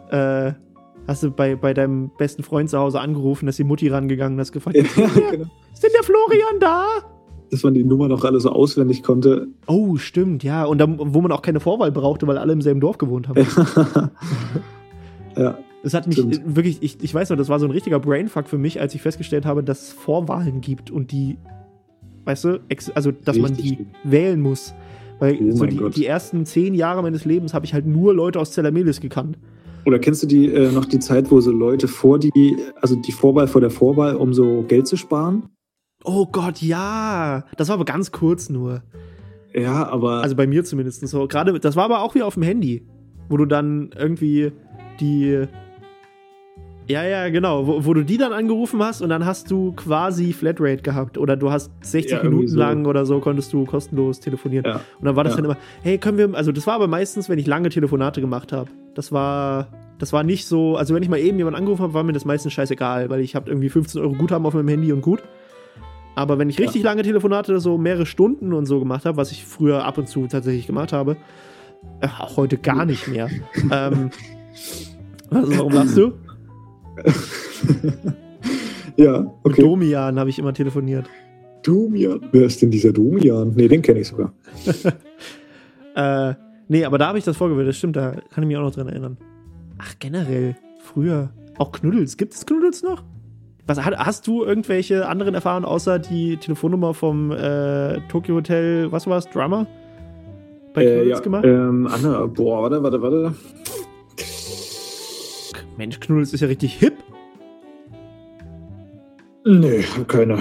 bei deinem besten Freund zu Hause angerufen, dass die Mutti rangegangen ist, gefragt, ist denn der Florian da? Dass man die Nummer noch alle so auswendig konnte. Oh, stimmt, ja. Und dann, wo man auch keine Vorwahl brauchte, weil alle im selben Dorf gewohnt haben. Ja. Es hat mich wirklich, ich weiß noch, das war so ein richtiger Brainfuck für mich, als ich festgestellt habe, dass es Vorwahlen gibt und die, weißt du, also, dass man die wählen muss. Weil so die ersten 10 Jahre meines Lebens habe ich halt nur Leute aus Zellamelis gekannt. Oder kennst du die noch die Zeit, wo so Leute die Vorwahl vor der Vorwahl, um so Geld zu sparen? Oh Gott, ja! Das war aber ganz kurz nur. Ja, aber... Also bei mir zumindest so. Gerade, das war aber auch wieder auf dem Handy, wo du dann irgendwie die... Ja, genau, wo du die dann angerufen hast und dann hast du quasi Flatrate gehabt oder du hast 60 Minuten lang oder so konntest du kostenlos telefonieren. Ja. Und dann war das dann immer, hey, können wir, also das war aber meistens, wenn ich lange Telefonate gemacht habe. Das war nicht so, also wenn ich mal eben jemanden angerufen habe, war mir das meistens scheißegal, weil ich habe irgendwie 15 Euro Guthaben auf meinem Handy und gut. Aber wenn ich richtig lange Telefonate, so mehrere Stunden und so gemacht habe, was ich früher ab und zu tatsächlich gemacht habe, auch heute gar nicht mehr. Also warum lachst du? Ja, okay. Mit Domian habe ich immer telefoniert. Domian? Wer ist denn dieser Domian? Nee, den kenne ich sogar. Nee, aber da habe ich das vorgewählt, das stimmt, da kann ich mich auch noch dran erinnern. Ach, generell, früher. Auch Knuddels. Gibt es Knuddels noch? Hast du irgendwelche anderen Erfahrungen außer die Telefonnummer vom Tokio Hotel, was war's, Drama? Bei Knuddels gemacht? Anna, boah, warte. Mensch, Knuddels ist ja richtig hip. Nee, keine.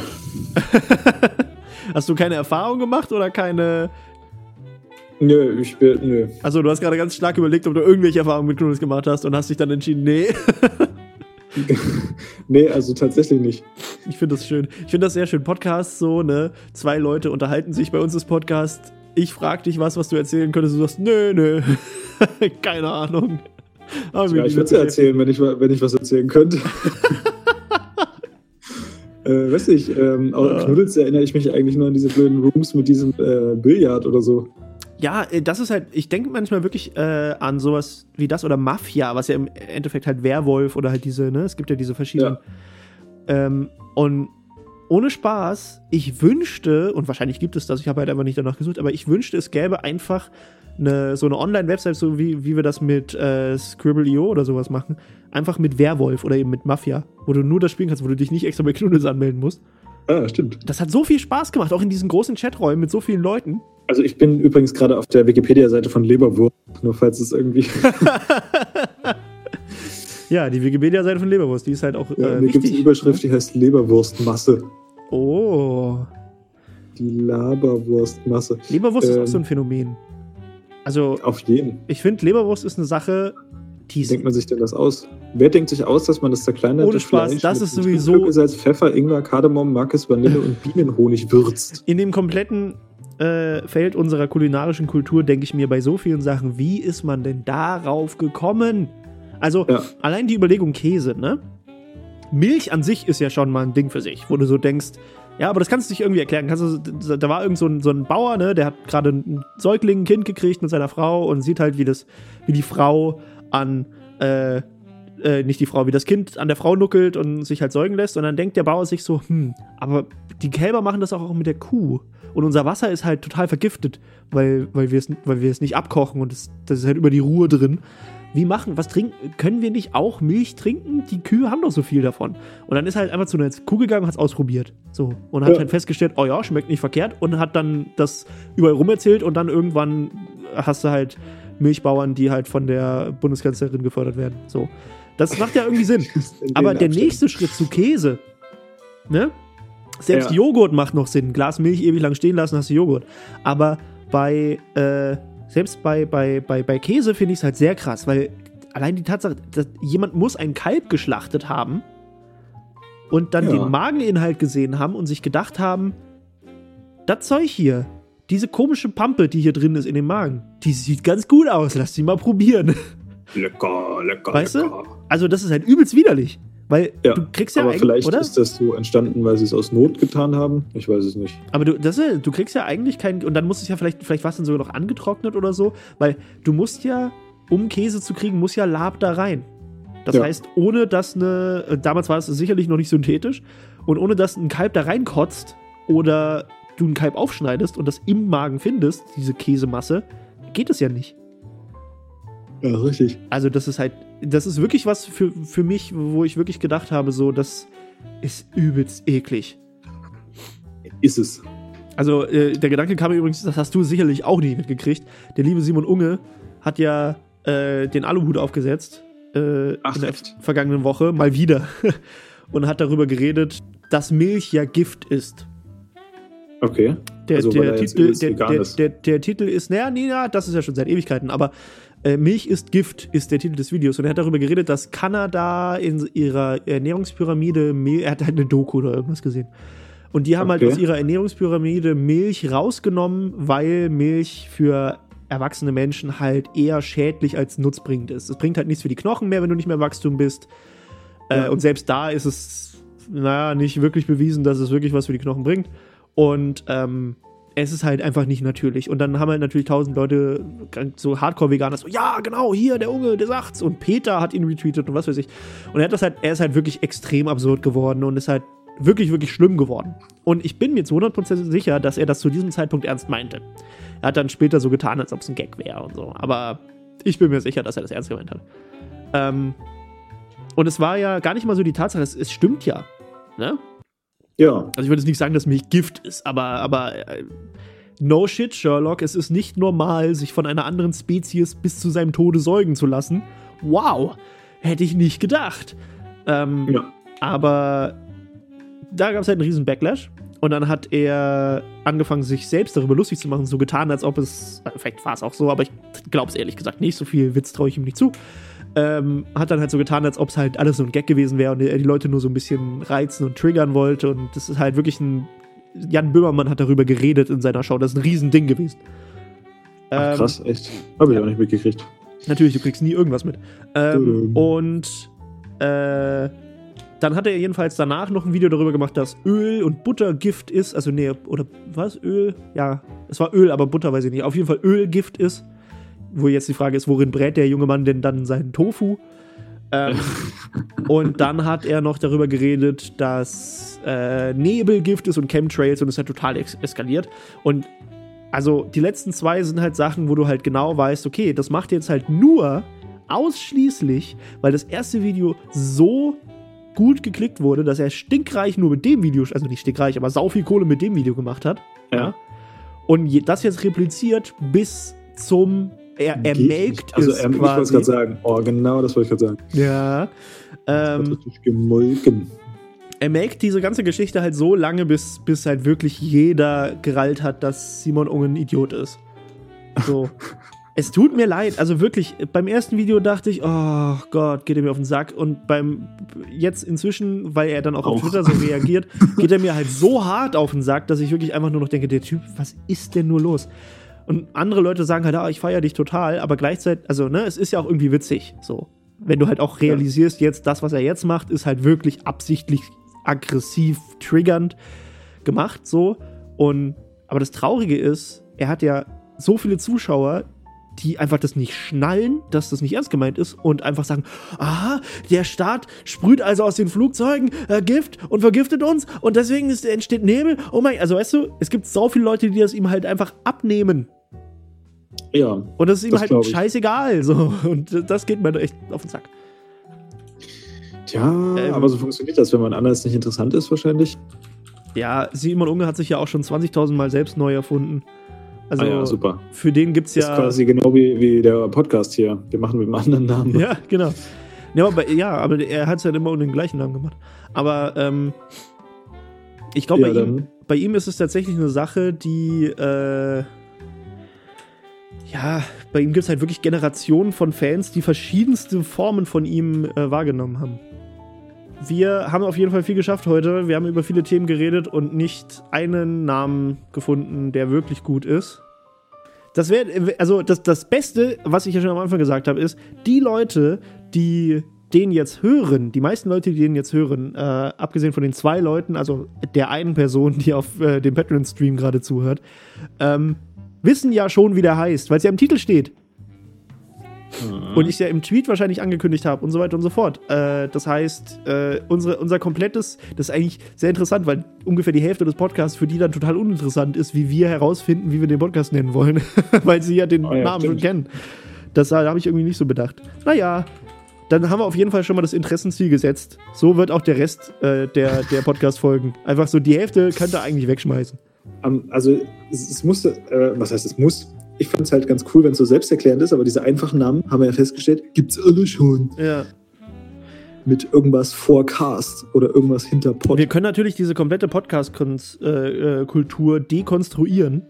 Hast du keine Erfahrung gemacht oder keine... Nö, ich bin... Nö. Also du hast gerade ganz stark überlegt, ob du irgendwelche Erfahrungen mit Knuddels gemacht hast und hast dich dann entschieden, nee. Nee, also tatsächlich nicht. Ich finde das schön. Ich finde das sehr schön. Podcasts so, ne? 2 Leute unterhalten sich. Bei uns ist Podcast, ich frag dich was du erzählen könntest. Du sagst, nö. Keine Ahnung. Ja, ich würde es ja erzählen, wenn ich was erzählen könnte. Weiß nicht, auch an Knuddels erinnere ich mich eigentlich nur an diese blöden Rooms mit diesem Billard oder so. Ja, das ist halt, ich denke manchmal wirklich an sowas wie das oder Mafia, was ja im Endeffekt halt Werwolf oder halt diese, ne, es gibt ja diese verschiedenen. Ja. Und ohne Spaß, ich wünschte, und wahrscheinlich gibt es das, ich habe halt einfach nicht danach gesucht, aber ich wünschte, es gäbe einfach so eine Online-Website, so wie wir das mit Scribble.io oder sowas machen, einfach mit Werwolf oder eben mit Mafia, wo du nur das spielen kannst, wo du dich nicht extra bei Knuddels anmelden musst. Ah, stimmt. Das hat so viel Spaß gemacht, auch in diesen großen Chaträumen mit so vielen Leuten. Also ich bin übrigens gerade auf der Wikipedia-Seite von Leberwurst, nur falls es irgendwie... Ja, die Wikipedia-Seite von Leberwurst, die ist halt auch wichtig. Da gibt es eine Überschrift, die heißt Leberwurstmasse. Oh. Die Laberwurstmasse. Leberwurst ist auch so ein Phänomen. Also, auf jeden. Ich finde, Leberwurst ist eine Sache, die... Denkt man sich denn das aus? Wer denkt sich aus, dass man das zerkleinerte Fleisch... Ohne Spaß, Fleisch das ist sowieso... Salz, Pfeffer, Ingwer, Kardamom, Maquis, Vanille und Bienenhonig würzt. In dem kompletten Feld unserer kulinarischen Kultur denke ich mir bei so vielen Sachen, wie ist man denn darauf gekommen? Also, allein die Überlegung Käse, ne? Milch an sich ist ja schon mal ein Ding für sich, wo du so denkst... Ja, aber das kannst du dich irgendwie erklären. Da war irgend so ein Bauer, ne, der hat gerade ein Säugling, ein Kind gekriegt mit seiner Frau und sieht halt, wie die Frau an, nicht die Frau, wie das Kind an der Frau nuckelt und sich halt säugen lässt. Und dann denkt der Bauer sich so, aber die Kälber machen das auch mit der Kuh. Und unser Wasser ist halt total vergiftet, weil wir es nicht abkochen und das ist halt über die Ruhe drin. Können wir nicht auch Milch trinken? Die Kühe haben doch so viel davon. Und dann ist halt einfach zu einer Kuh gegangen und hat es ausprobiert. So. Und hat halt festgestellt, oh ja, schmeckt nicht verkehrt. Und hat dann das überall rum erzählt. Und dann irgendwann hast du halt Milchbauern, die halt von der Bundeskanzlerin gefördert werden. So. Das macht ja irgendwie Sinn. Aber der nächste Schritt zu Käse, ne? Selbst Joghurt macht noch Sinn. Ein Glas Milch ewig lang stehen lassen, hast du Joghurt. Aber bei selbst bei Käse finde ich es halt sehr krass, weil allein die Tatsache, dass jemand muss ein Kalb geschlachtet haben und dann den Mageninhalt gesehen haben und sich gedacht haben, das Zeug hier, diese komische Pampe, die hier drin ist in dem Magen, die sieht ganz gut aus, lass sie mal probieren. Lecker. Weißt du? Also das ist halt übelst widerlich. Weil du kriegst ja aber vielleicht, oder? Ist das so entstanden, weil sie es aus Not getan haben. Ich weiß es nicht. Aber du kriegst ja eigentlich keinen. Und dann muss es ja vielleicht war es dann sogar noch angetrocknet oder so. Weil du musst ja, um Käse zu kriegen, muss ja Lab da rein. Das heißt, ohne dass damals war es sicherlich noch nicht synthetisch. Und ohne dass ein Kalb da reinkotzt oder du ein Kalb aufschneidest und das im Magen findest, diese Käsemasse, geht es ja nicht. Ja, richtig. Also das ist wirklich was für mich, wo ich wirklich gedacht habe, so, das ist übelst eklig. Ist es. Also der Gedanke kam mir übrigens, das hast du sicherlich auch nicht mitgekriegt, der liebe Simon Unge hat ja den Aluhut aufgesetzt in der vergangenen Woche, mal wieder, und hat darüber geredet, dass Milch ja Gift ist. Okay. Der Titel ist, das ist ja schon seit Ewigkeiten, aber Milch ist Gift, ist der Titel des Videos. Und er hat darüber geredet, dass Kanada in ihrer Ernährungspyramide Milch, er hat halt eine Doku oder irgendwas gesehen. Und die haben halt aus ihrer Ernährungspyramide Milch rausgenommen, weil Milch für erwachsene Menschen halt eher schädlich als nutzbringend ist. Es bringt halt nichts für die Knochen mehr, wenn du nicht mehr im Wachstum bist. Und selbst da ist es, nicht wirklich bewiesen, dass es wirklich was für die Knochen bringt. Und, es ist halt einfach nicht natürlich. Und dann haben halt natürlich 1000 Leute, so Hardcore-Veganer, so, ja, genau, hier, der Unge, der sagt's. Und Peter hat ihn retweetet und was weiß ich. Und er ist halt wirklich extrem absurd geworden und ist halt wirklich, wirklich schlimm geworden. Und ich bin mir zu 100% sicher, dass er das zu diesem Zeitpunkt ernst meinte. Er hat dann später so getan, als ob es ein Gag wäre und so. Aber ich bin mir sicher, dass er das ernst gemeint hat. Und es war ja gar nicht mal so die Tatsache, es stimmt ja, ne? Ja. Also ich würde jetzt nicht sagen, dass Milch Gift ist, aber no shit, Sherlock, es ist nicht normal, sich von einer anderen Spezies bis zu seinem Tode säugen zu lassen. Wow, hätte ich nicht gedacht. Aber da gab es halt einen riesen Backlash und dann hat er angefangen, sich selbst darüber lustig zu machen, so getan, als ob es, vielleicht war es auch so, aber ich glaube es ehrlich gesagt nicht, so viel Witz traue ich ihm nicht zu. Hat dann halt so getan, als ob es halt alles so ein Gag gewesen wäre und er die Leute nur so ein bisschen reizen und triggern wollte und das ist halt wirklich ein... Jan Böhmermann hat darüber geredet in seiner Show, das ist ein Riesending gewesen. Ach, krass, echt. Hab ich auch nicht mitgekriegt. Natürlich, du kriegst nie irgendwas mit. Dann hat er jedenfalls danach noch ein Video darüber gemacht, dass Öl und Butter Gift ist, also Öl? Ja, es war Öl, aber Butter weiß ich nicht. Auf jeden Fall Öl Gift ist. Wo jetzt die Frage ist, worin brät der junge Mann denn dann seinen Tofu? Und dann hat er noch darüber geredet, dass Nebel Gift ist und Chemtrails und es hat total eskaliert. Und also die letzten zwei sind halt Sachen, wo du halt genau weißt, okay, das macht jetzt halt nur ausschließlich, weil das erste Video so gut geklickt wurde, dass er stinkreich nur mit dem Video, also nicht stinkreich, aber sau viel Kohle mit dem Video gemacht hat. Ja. Und das jetzt repliziert bis zum... Er melkt also, es quasi. Ich wollte es gerade sagen. Oh, genau, das wollte ich gerade sagen. Ja. Das hat richtig gemolken. Er melkt diese ganze Geschichte halt so lange, bis halt wirklich jeder gerallt hat, dass Simon Unge ein Idiot ist. So. Es tut mir leid. Also wirklich, beim ersten Video dachte ich, oh Gott, geht er mir auf den Sack. Und jetzt inzwischen, weil er dann auch auf Twitter so reagiert, geht er mir halt so hart auf den Sack, dass ich wirklich einfach nur noch denke, der Typ, was ist denn nur los? Und andere Leute sagen halt, ich feiere dich total, aber gleichzeitig, also, es ist ja auch irgendwie witzig, so. Wenn du halt auch realisierst, jetzt, das, was er jetzt macht, ist halt wirklich absichtlich aggressiv, triggernd gemacht, so. Aber das Traurige ist, er hat ja so viele Zuschauer, die einfach das nicht schnallen, dass das nicht ernst gemeint ist und einfach sagen, aha, der Staat sprüht also aus den Flugzeugen Gift und vergiftet uns und deswegen entsteht Nebel. Oh mein, also weißt du, es gibt so viele Leute, die das ihm halt einfach abnehmen. Ja. Und das ist ihm halt scheißegal. So. Und das geht mir echt auf den Sack. Tja, aber so funktioniert das, wenn man anders nicht interessant ist wahrscheinlich. Ja, Simon Unge hat sich ja auch schon 20.000 Mal selbst neu erfunden. Also super. Für den gibt's ja... Das ist quasi genau wie der Podcast hier. Wir machen mit einem anderen Namen. Ja, genau. Ja, aber er hat es ja halt immer unter den gleichen Namen gemacht. Aber ich glaube, bei ihm ist es tatsächlich eine Sache, die ja, bei ihm gibt es halt wirklich Generationen von Fans, die verschiedenste Formen von ihm wahrgenommen haben. Wir haben auf jeden Fall viel geschafft heute. Wir haben über viele Themen geredet und nicht einen Namen gefunden, der wirklich gut ist. Das wäre, also das Beste, was ich ja schon am Anfang gesagt habe, ist, die Leute, die den jetzt hören, die meisten Leute, die den jetzt hören, abgesehen von den 2 Leuten, also der einen Person, die auf dem Patreon-Stream gerade zuhört, wissen ja schon, wie der heißt, weil es ja im Titel steht. Und ich ja im Tweet wahrscheinlich angekündigt habe und so weiter und so fort. Das heißt, unser komplettes, das ist eigentlich sehr interessant, weil ungefähr die Hälfte des Podcasts für die dann total uninteressant ist, wie wir herausfinden, wie wir den Podcast nennen wollen, weil sie ja den Namen stimmt. Schon kennen. Das habe ich irgendwie nicht so bedacht. Naja, dann haben wir auf jeden Fall schon mal das Interessenziel gesetzt. So wird auch der Rest der Podcast folgen. Einfach so, die Hälfte könnte eigentlich wegschmeißen. Also, es musste, was heißt es muss? Ich find's halt ganz cool, wenn es so selbsterklärend ist, aber diese einfachen Namen, haben wir ja festgestellt, gibt's alle schon. Ja. Mit irgendwas vor Cast oder irgendwas hinter Pod. Wir können natürlich diese komplette Podcast-Kultur dekonstruieren.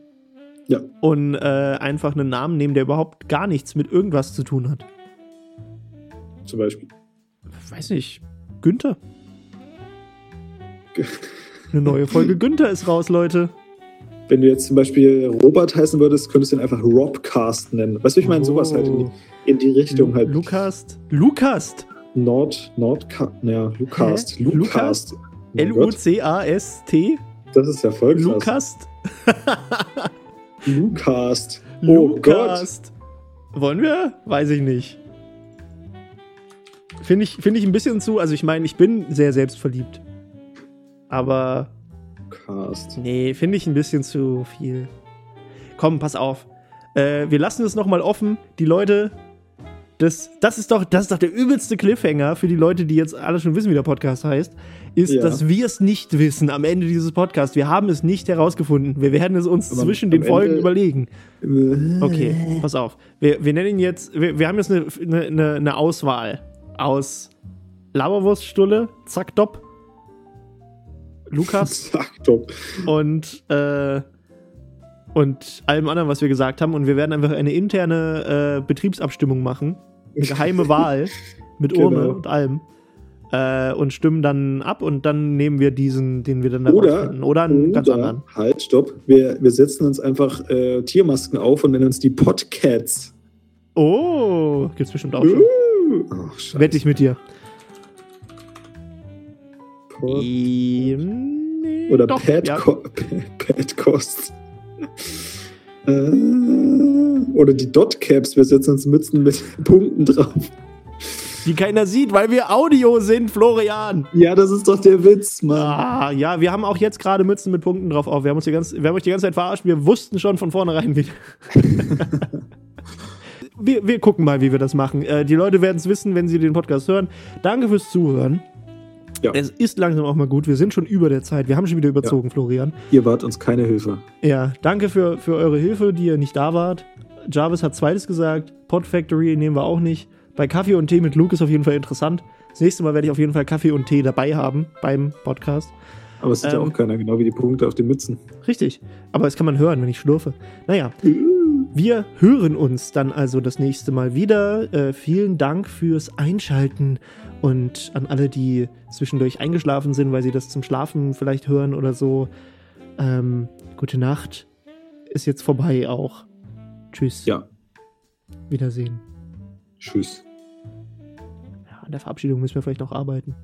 Ja. Und einfach einen Namen nehmen, der überhaupt gar nichts mit irgendwas zu tun hat. Zum Beispiel? Weiß nicht. Günther? Eine neue Folge Günther ist raus, Leute. Wenn du jetzt zum Beispiel Robert heißen würdest, könntest du ihn einfach Robcast nennen. Weißt du, ich meine, sowas halt in die Richtung halt. Lucast? Lucast. Lucast. L-U-C-A-S-T? Das ist ja voll krass. Lucast. Oh Gott. Wollen wir? Weiß ich nicht. Finde ich ein bisschen zu, also ich meine, ich bin sehr selbstverliebt. Aber... Cast. Nee, finde ich ein bisschen zu viel. Komm, pass auf. Wir lassen es nochmal offen. Die Leute, das ist doch der übelste Cliffhanger für die Leute, die jetzt alle schon wissen, wie der Podcast heißt, ist, dass wir es nicht wissen am Ende dieses Podcasts. Wir haben es nicht herausgefunden. Wir werden es uns zwischen den Folgen überlegen. Okay, pass auf. Wir nennen ihn jetzt, wir haben jetzt eine Auswahl aus Laberwurststulle, Zackdopp, Lucast und allem anderen, was wir gesagt haben. Und wir werden einfach eine interne Betriebsabstimmung machen. Eine geheime Wahl mit Urne und allem. Und stimmen dann ab und dann nehmen wir diesen, den wir dann da rausfinden. Oder einen ganz anderen. Halt, stopp. Wir setzen uns einfach Tiermasken auf und nennen uns die Podcats. Oh, gibt's bestimmt auch schon. Oh, wette ich mit dir. Oder Padcost. Oder die Dotcaps, wir setzen uns Mützen mit Punkten drauf. Die keiner sieht, weil wir Audio sind, Florian. Ja, das ist doch der Witz, Mann. Ah, ja, wir haben auch jetzt gerade Mützen mit Punkten drauf auf. Wir haben euch die ganze Zeit verarscht, wir wussten schon von vornherein wieder. Wir gucken mal, wie wir das machen. Die Leute werden es wissen, wenn sie den Podcast hören. Danke fürs Zuhören. Ja. Es ist langsam auch mal gut. Wir sind schon über der Zeit. Wir haben schon wieder überzogen, ja. Florian. Ihr wart uns keine Hilfe. Ja, danke für eure Hilfe, die ihr nicht da wart. Jarvis hat Zweites gesagt. Podfactory nehmen wir auch nicht. Bei Kaffee und Tee mit Luke ist auf jeden Fall interessant. Das nächste Mal werde ich auf jeden Fall Kaffee und Tee dabei haben beim Podcast. Aber es sieht ja auch keiner, genau wie die Punkte auf den Mützen. Richtig. Aber das kann man hören, wenn ich schlurfe. Naja. Wir hören uns dann also das nächste Mal wieder. Vielen Dank fürs Einschalten und an alle, die zwischendurch eingeschlafen sind, weil sie das zum Schlafen vielleicht hören oder so. Gute Nacht. Ist jetzt vorbei auch. Tschüss. Ja. Wiedersehen. Tschüss. Ja, an der Verabschiedung müssen wir vielleicht noch arbeiten.